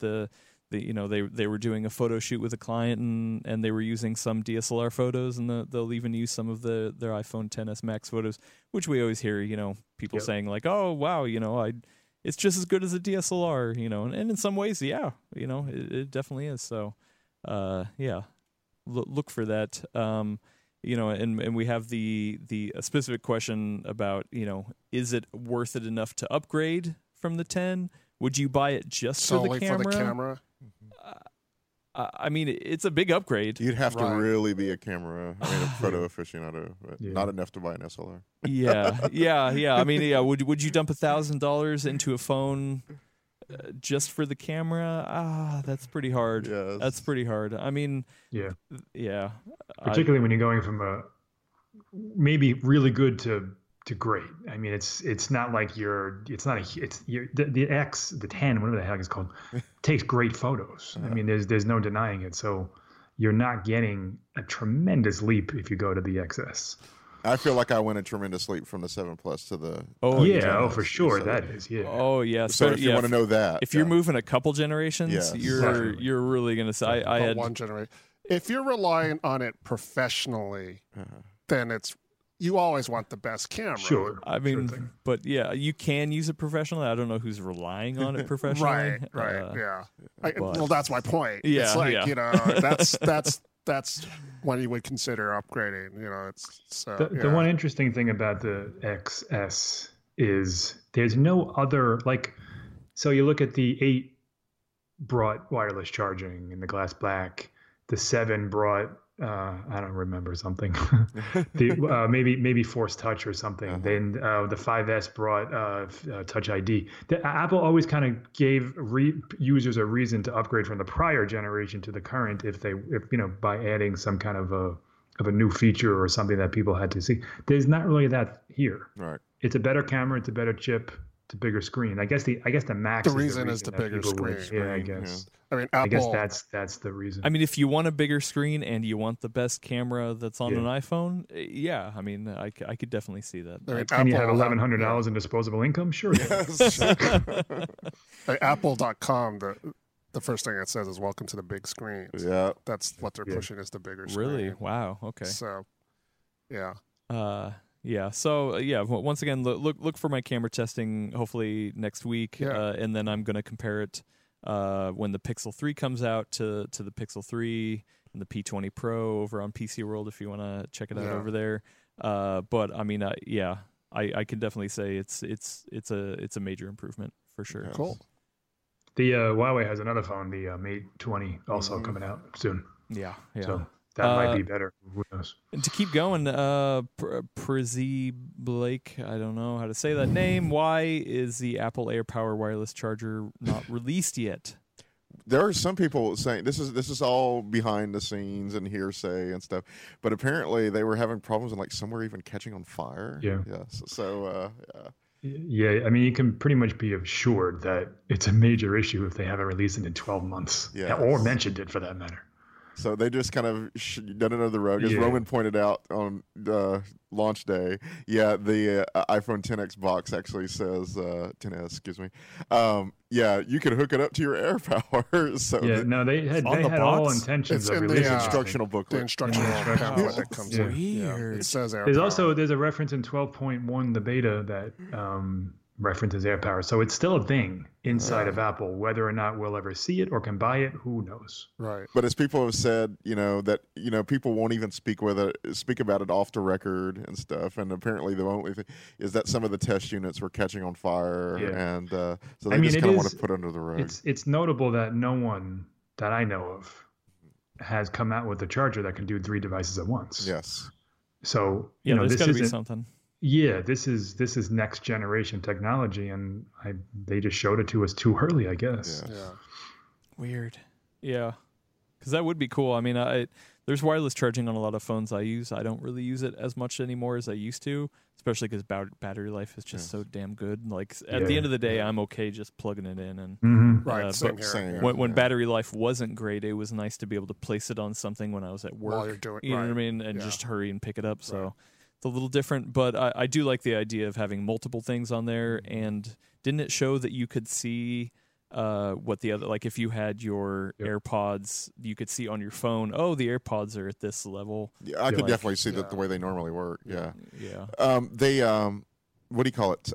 they were doing a photo shoot with a client and they were using some DSLR photos, and they'll even use some of their iPhone XS Max photos, which we always hear, people saying like, oh wow, it's just as good as a DSLR, and in some ways, it definitely is. So look for that. And we have a specific question about, is it worth it enough to upgrade from the 10? Would you buy it just for the camera? It's a big upgrade. You'd have to really be a camera, a photo aficionado, but not enough to buy an SLR. Yeah. Would you dump $1,000 into a phone just for the camera? That's pretty hard. Yeah, that's pretty hard. Particularly when you're going from a maybe really good to great. It's not like the X, the 10, whatever the heck it's called, takes great photos. Yeah. There's no denying it. So you're not getting a tremendous leap if you go to the XS. I feel like I went a tremendous leap from the 7 Plus to the... for sure, that is, yeah. Oh, yeah. So if you want to know that... If you're moving a couple generations, you're really going to say... I had one generation. If you're relying on it professionally, then it's... You always want the best camera. Sure. You can use it professionally. I don't know who's relying on it professionally. Right, yeah. That's my point. Yeah, it's like, that's when you would consider upgrading. The one interesting thing about the XS is there's no other, so you look at the 8 brought wireless charging in the glass black. The 7 brought, I don't remember something, maybe Force Touch or something. Uh-huh. Then the 5S brought Touch ID. Apple always kind of gave users a reason to upgrade from the prior generation to the current if by adding some kind of a new feature or something that people had to see. There's not really that here. Right. It's a better camera. It's a better chip. It's a bigger screen. I guess the Mac. The reason is the bigger screen. Yeah, I guess. Yeah. Apple, I guess that's the reason. If you want a bigger screen and you want the best camera that's on an iPhone, I could definitely see that. You have $1,100 in disposable income, sure. Yes. Apple.com. The first thing it says is "Welcome to the big screen." Yeah, that's what they're pushing is the bigger screen. Really? Wow. Okay. So, yeah. Once again, look for my camera testing hopefully next week, and then I'm going to compare it when the Pixel 3 comes out to the Pixel 3 and the P20 Pro over on PC World if you want to check it out over there. I can definitely say it's a major improvement for sure. Yeah. Cool. The Huawei has another phone, the Mate 20, also coming out soon. Yeah. So. That might be better. Who knows? And to keep going, Prezi Blake, I don't know how to say that name. Why is the Apple AirPower wireless charger not released yet? There are some people saying this is all behind the scenes and hearsay and stuff, but apparently they were having problems and somewhere even catching on fire. Yeah. Yeah. Yeah, you can pretty much be assured that it's a major issue if they haven't released it in 12 months or mentioned it for that matter. So they just kind of done it under the rug, as Roman pointed out on launch day. Yeah, the iPhone XS box actually says 10s. Excuse me. You can hook it up to your AirPower. So they had all intentions of releasing the instructional booklet. The instructional booklet that comes in. Weird. Yeah. It says AirPower. There's a reference in 12.1, the beta, that references AirPower. So it's still a thing inside of Apple. Whether or not we'll ever see it or can buy it, who knows? Right. But as people have said, that people won't even speak about it off the record and stuff. And apparently the only thing is that some of the test units were catching on fire, and so they just kind of want to put it under the rug. It's notable that no one that I know of has come out with a charger that can do 3 devices at once. Yes. So there's got to be something. Yeah, this is next generation technology, and they just showed it to us too early, I guess. Yeah. Weird. Yeah, because that would be cool. I mean, there's wireless charging on a lot of phones I use. I don't really use it as much anymore as I used to, especially because battery life is just so damn good. Like at the end of the day, I'm okay just plugging it in. And right, same here. When battery life wasn't great, it was nice to be able to place it on something when I was at work. While you're doing, you know what I mean, and just hurry and pick it up. So. Right. It's a little different, but I do like the idea of having multiple things on there. And didn't it show that you could see what the other, like if you had your AirPods, you could see on your phone, oh, the AirPods are at this level. Yeah, I could definitely see that the way they normally work. Yeah. What do you call it?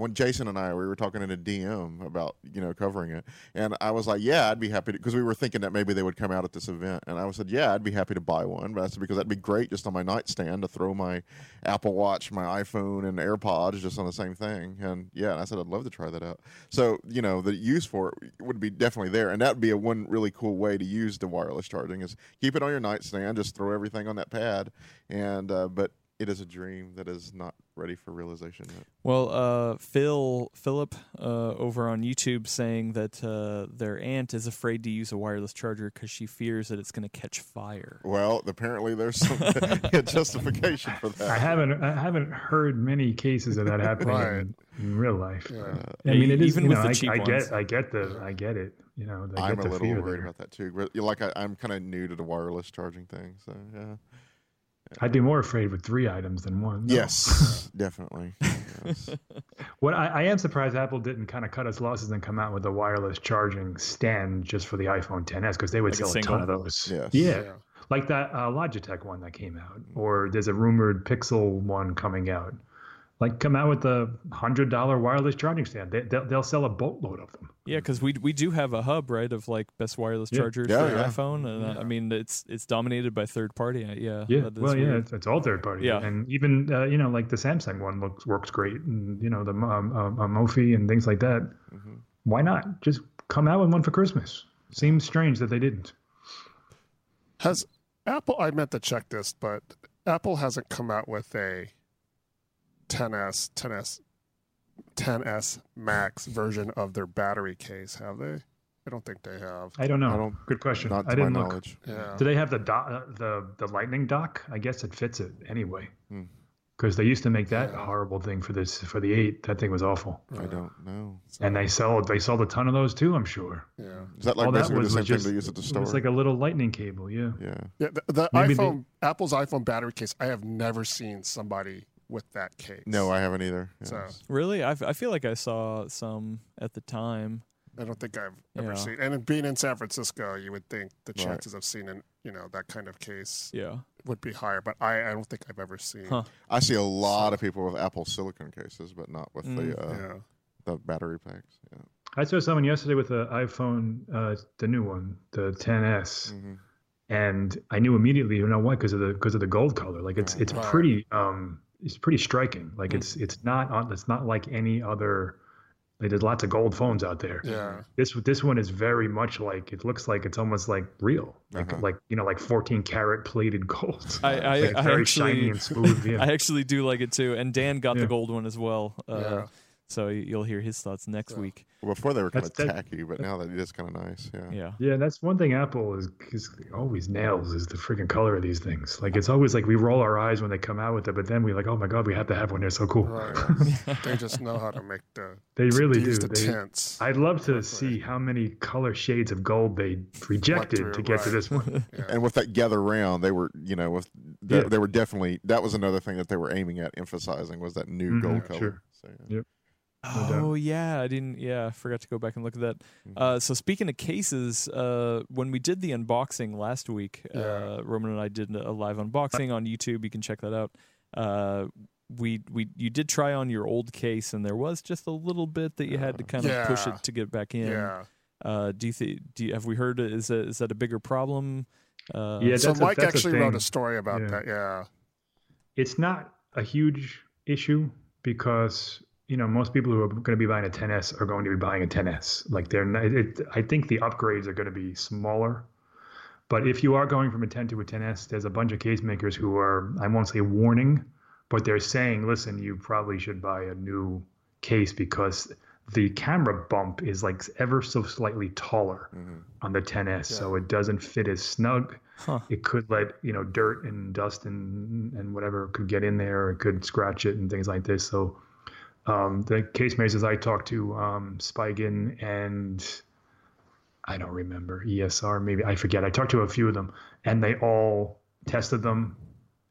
When Jason and I, we were talking in a DM about, covering it. And I was like, I'd be happy to, because we were thinking that maybe they would come out at this event. And I said, I'd be happy to buy one. But I said, because that'd be great just on my nightstand to throw my Apple Watch, my iPhone, and AirPods just on the same thing. And I said, I'd love to try that out. So, the use for it would be definitely there. And that would be one really cool way to use the wireless charging is keep it on your nightstand, just throw everything on that pad. And, but it is a dream that is not ready for realization yet. Well, Philip over on YouTube saying that their aunt is afraid to use a wireless charger because she fears that it's going to catch fire. Well, apparently there's some justification for that. I haven't heard many cases of that happening in real life. Yeah. I mean, it is, even with the cheap ones. I get it. I'm a little worried about that too. Like I'm kind of new to the wireless charging thing, so yeah. I'd be more afraid with three items than one. No. Yes, definitely. Yes. What I am surprised Apple didn't kind of cut its losses and come out with a wireless charging stand just for the iPhone XS, because they would sell a ton of those. Yes. Yeah. Like that Logitech one that came out, or there's a rumored Pixel one coming out. Like, come out with the $100 wireless charging stand. They'll sell a boatload of them. Yeah, because we do have a hub, right, of like best wireless chargers for the iPhone. And I mean, it's dominated by third party. Yeah. Well, weird. It's all third party. Yeah. And even like the Samsung one works great, and the Mophie and things like that. Mm-hmm. Why not just come out with one for Christmas? Seems strange that they didn't. Has Apple? I meant to check this, but Apple hasn't come out with a 10S Max version of their battery case, have they? I don't think they have. I don't know. Good question. I didn't look. Yeah. Do they have the Lightning dock? I guess it fits it anyway. Because they used to make that horrible thing for the 8. That thing was awful. I don't know. And they sold a ton of those too, I'm sure. Yeah. Is that like the same thing they use at the store? It's like a little lightning cable. Yeah. Yeah. The Apple's iPhone battery case. I have never seen somebody with that case. No, I haven't either. Yes. So. Really? I feel like I saw some at the time. I don't think I've ever seen. And being in San Francisco, you would think the chances of seeing that kind of case would be higher. But I don't think I've ever seen. Huh. I see a lot of people with Apple silicone cases, but not with the battery packs. Yeah. I saw someone yesterday with an iPhone, the new one, the 10S. Mm-hmm. And I knew immediately, why? Because of the gold color. Like it's pretty. It's pretty striking. Like it's not like any other. Like there's lots of gold phones out there. Yeah. This one is very much like, it looks like it's almost like real, like 14 karat plated gold. Very shiny and smooth. Yeah. I actually do like it too. And Dan got the gold one as well. So you'll hear his thoughts next week. Well, before they were kind of tacky, but now that it is kind of nice. Yeah. Yeah, that's one thing Apple is always nails is the freaking color of these things. Like it's always like we roll our eyes when they come out with it, but then we're like, oh my god, we have to have one. They're so cool. Right. They just know how to make the tints. I'd love to see how many color shades of gold they rejected to get to this one. Yeah. And with that gather round, they were they were definitely, that was another thing that they were aiming at emphasizing was that new gold color. Sure. So, Yep. Oh, yeah. I forgot to go back and look at that. So speaking of cases, when we did the unboxing last week, Roman and I did a live unboxing on YouTube. You can check that out. You did try on your old case, and there was just a little bit that you had to kind of push it to get back in. Yeah. Have we heard, is that a bigger problem? So Mike actually wrote a story about that. Yeah. It's not a huge issue because most people who are going to be buying a 10S are going to be buying a 10S. Like they're not, I think the upgrades are going to be smaller. But if you are going from a 10 to a 10S, there's a bunch of case makers who are, I won't say warning, but they're saying, listen, you probably should buy a new case because the camera bump is like ever so slightly taller on the 10S. Yeah. So it doesn't fit as snug. Huh. It could let, you know, dirt and dust and whatever could get in there. It could scratch it and things like this. So the case makers I talked to, Spigen and I don't remember, ESR maybe, I forget. I talked to a few of them and they all tested them.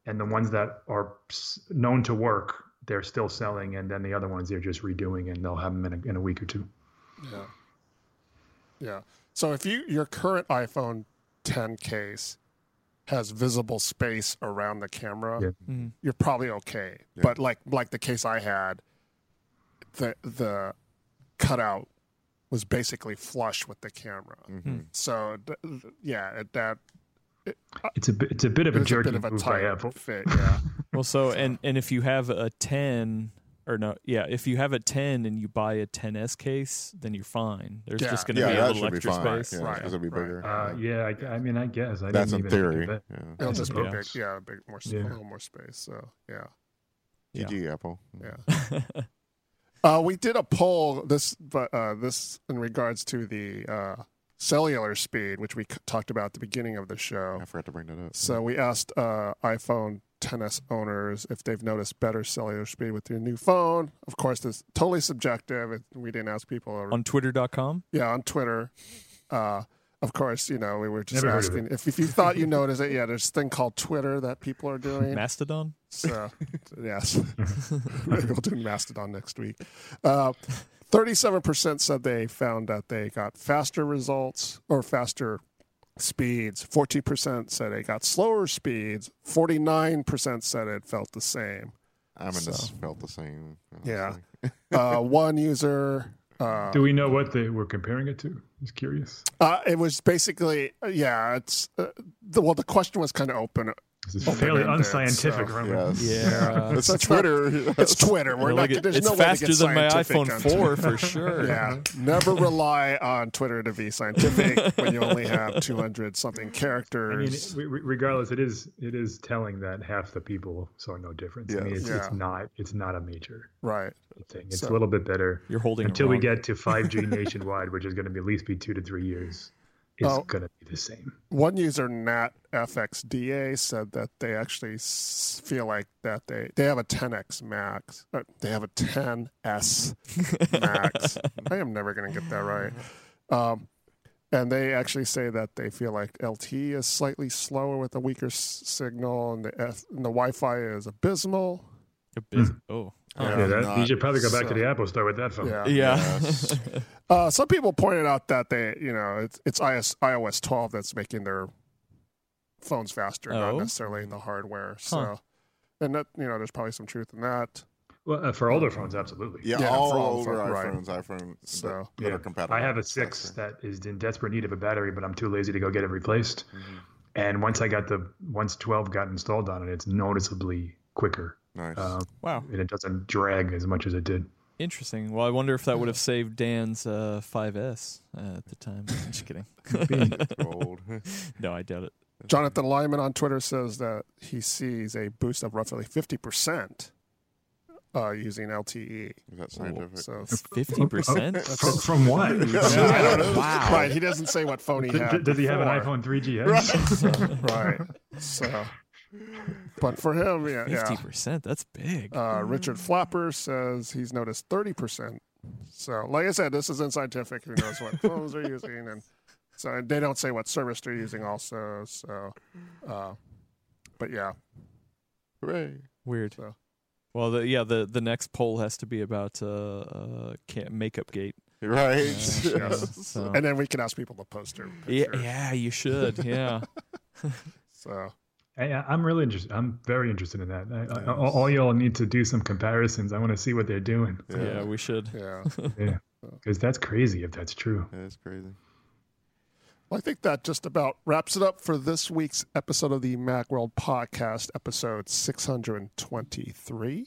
And the ones that are known to work, they're still selling, and then the other ones they're just redoing, and they'll have them in a week or two. Yeah, yeah. So if your current iPhone 10 case has visible space around the camera, you're probably okay. Yeah. But like the case I had, the cutout was basically flush with the camera. Mm-hmm. So yeah, that. It's a bit of a jerky move by Apple. Fit, yeah. Well, so and if you have a 10 or no, yeah, if you have a 10 and you buy a 10S case, then you're fine. There's just going to be a little extra space. Yeah, right, it's going to be bigger. I mean, I guess that's in theory. It'll just be big. Yeah, a little more space. So yeah. GG Apple. Yeah. We did a poll this in regards to the. Cellular speed, which we talked about at the beginning of the show. I forgot to bring that up. So we asked iPhone XS owners if they've noticed better cellular speed with their new phone. Of course, this is totally subjective. We didn't ask people. On Twitter.com? Yeah, on Twitter. Of course, you know, we were just asking if you thought you noticed it. Yeah, there's this thing called Twitter that people are doing. Mastodon? So, yes. We'll do Mastodon next week. 37% said they found that they got faster results or faster speeds. 14% said they got slower speeds. 49% said it felt the same. Felt the same. Yeah. One user. Do we know what they were comparing it to? I was curious. It was basically, it's the question was kind of open. This is fairly unscientific, Roman. So, yeah. It's Twitter. It's Twitter. We're not, there's it's no faster way to get than scientific my iPhone 4 for sure. Yeah. Never rely on Twitter to be scientific when you only have 200 something characters. I mean, regardless, it is telling that half the people saw no difference. Yes. I mean, it's not a major thing. It's a little bit better. You're holding until we get to 5G nationwide, which is going to be at least 2 to 3 years. It's going to be the same. One user, NatFXDA, said that they actually feel like that they have a 10X Max. They have a 10S Max. I am never going to get that right. And they actually say that they feel like LT is slightly slower with a weaker signal, and the Wi-Fi is abysmal. You should probably go back to the Apple Store with that phone. Yeah. Some people pointed out that they, you know, it's iOS 12 that's making their phones faster, not necessarily in the hardware. So, and that, you know, there's probably some truth in that. Well, for older phones, absolutely. Yeah, all older iPhones, so that are compatible. I have a 6 that is in desperate need of a battery, but I'm too lazy to go get it replaced. Mm-hmm. And once 12 got installed on it, it's noticeably quicker. Nice. Wow. And it doesn't drag as much as it did. Interesting. Well, I wonder if that would have saved Dan's 5S at the time. I'm just kidding. No, I doubt it. Jonathan Lyman on Twitter says that he sees a boost of roughly 50% using LTE. Is that scientific? So 50%? From what? I don't know. Wow. Right. He doesn't say what phone he had. Does he have an iPhone 3GS? Right. So... But for him, 50%, that's big. Richard Flapper says he's noticed 30%. So, like I said, this isn't scientific. Who knows what phones are using, and so they don't say what service they're using, also. So, but yeah, hooray! Weird. So. Well, the next poll has to be about Makeup Gate. Right. So. And then we can ask people to post their pictures. Yeah, you should. Yeah. So. I'm really interested. I'm very interested in that. All y'all need to do some comparisons. I want to see what they're doing. Yeah, we should. Yeah. Because that's crazy if that's true. Yeah, that's crazy. Well, I think that just about wraps it up for this week's episode of the Macworld Podcast, episode 623. I'd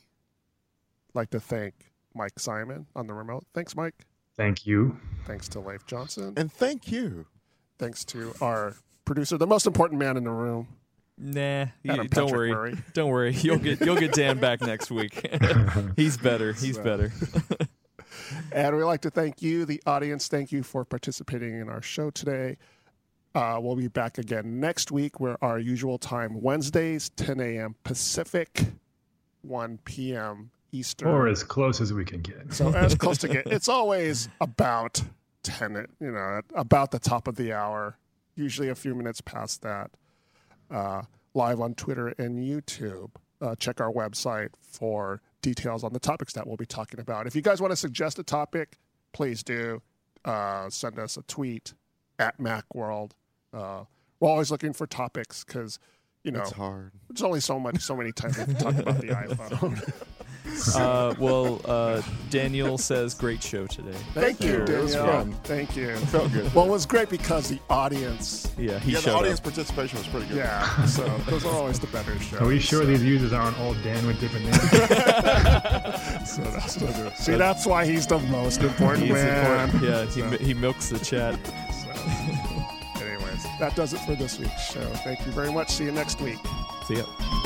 like to thank Mike Simon on the remote. Thanks, Mike. Thank you. Thanks to Leif Johnson. And thank you. Thanks to our producer, the most important man in the room. Nah, don't worry. Murray. Don't worry. You'll get Dan back next week. He's better. He's better. And we'd like to thank you, the audience. Thank you for participating in our show today. We'll be back again next week, where our usual time, Wednesdays, 10 a.m. Pacific, 1 p.m. Eastern. Or as close as we can get. So as close to get. It's always about 10, you know, about the top of the hour, usually a few minutes past that. Live on Twitter and YouTube. Check our website for details on the topics that we'll be talking about. If you guys want to suggest a topic, please do. Send us a tweet at MacWorld. We're always looking for topics because, you know, it's hard. There's only so many times we can talk about the iPhone. Daniel says, great show today. Thank you, Daniel. It was fun. Thank you. It felt good. Well, it was great because the audience. Yeah, the audience participation was pretty good. Yeah, so those are always the better shows. Are we sure these users aren't all Dan with different names? So that's what it is. See, that's why he's the most important man. Important. Yeah, he milks the chat. Anyways, that does it for this week's show. Thank you very much. See you next week. See ya.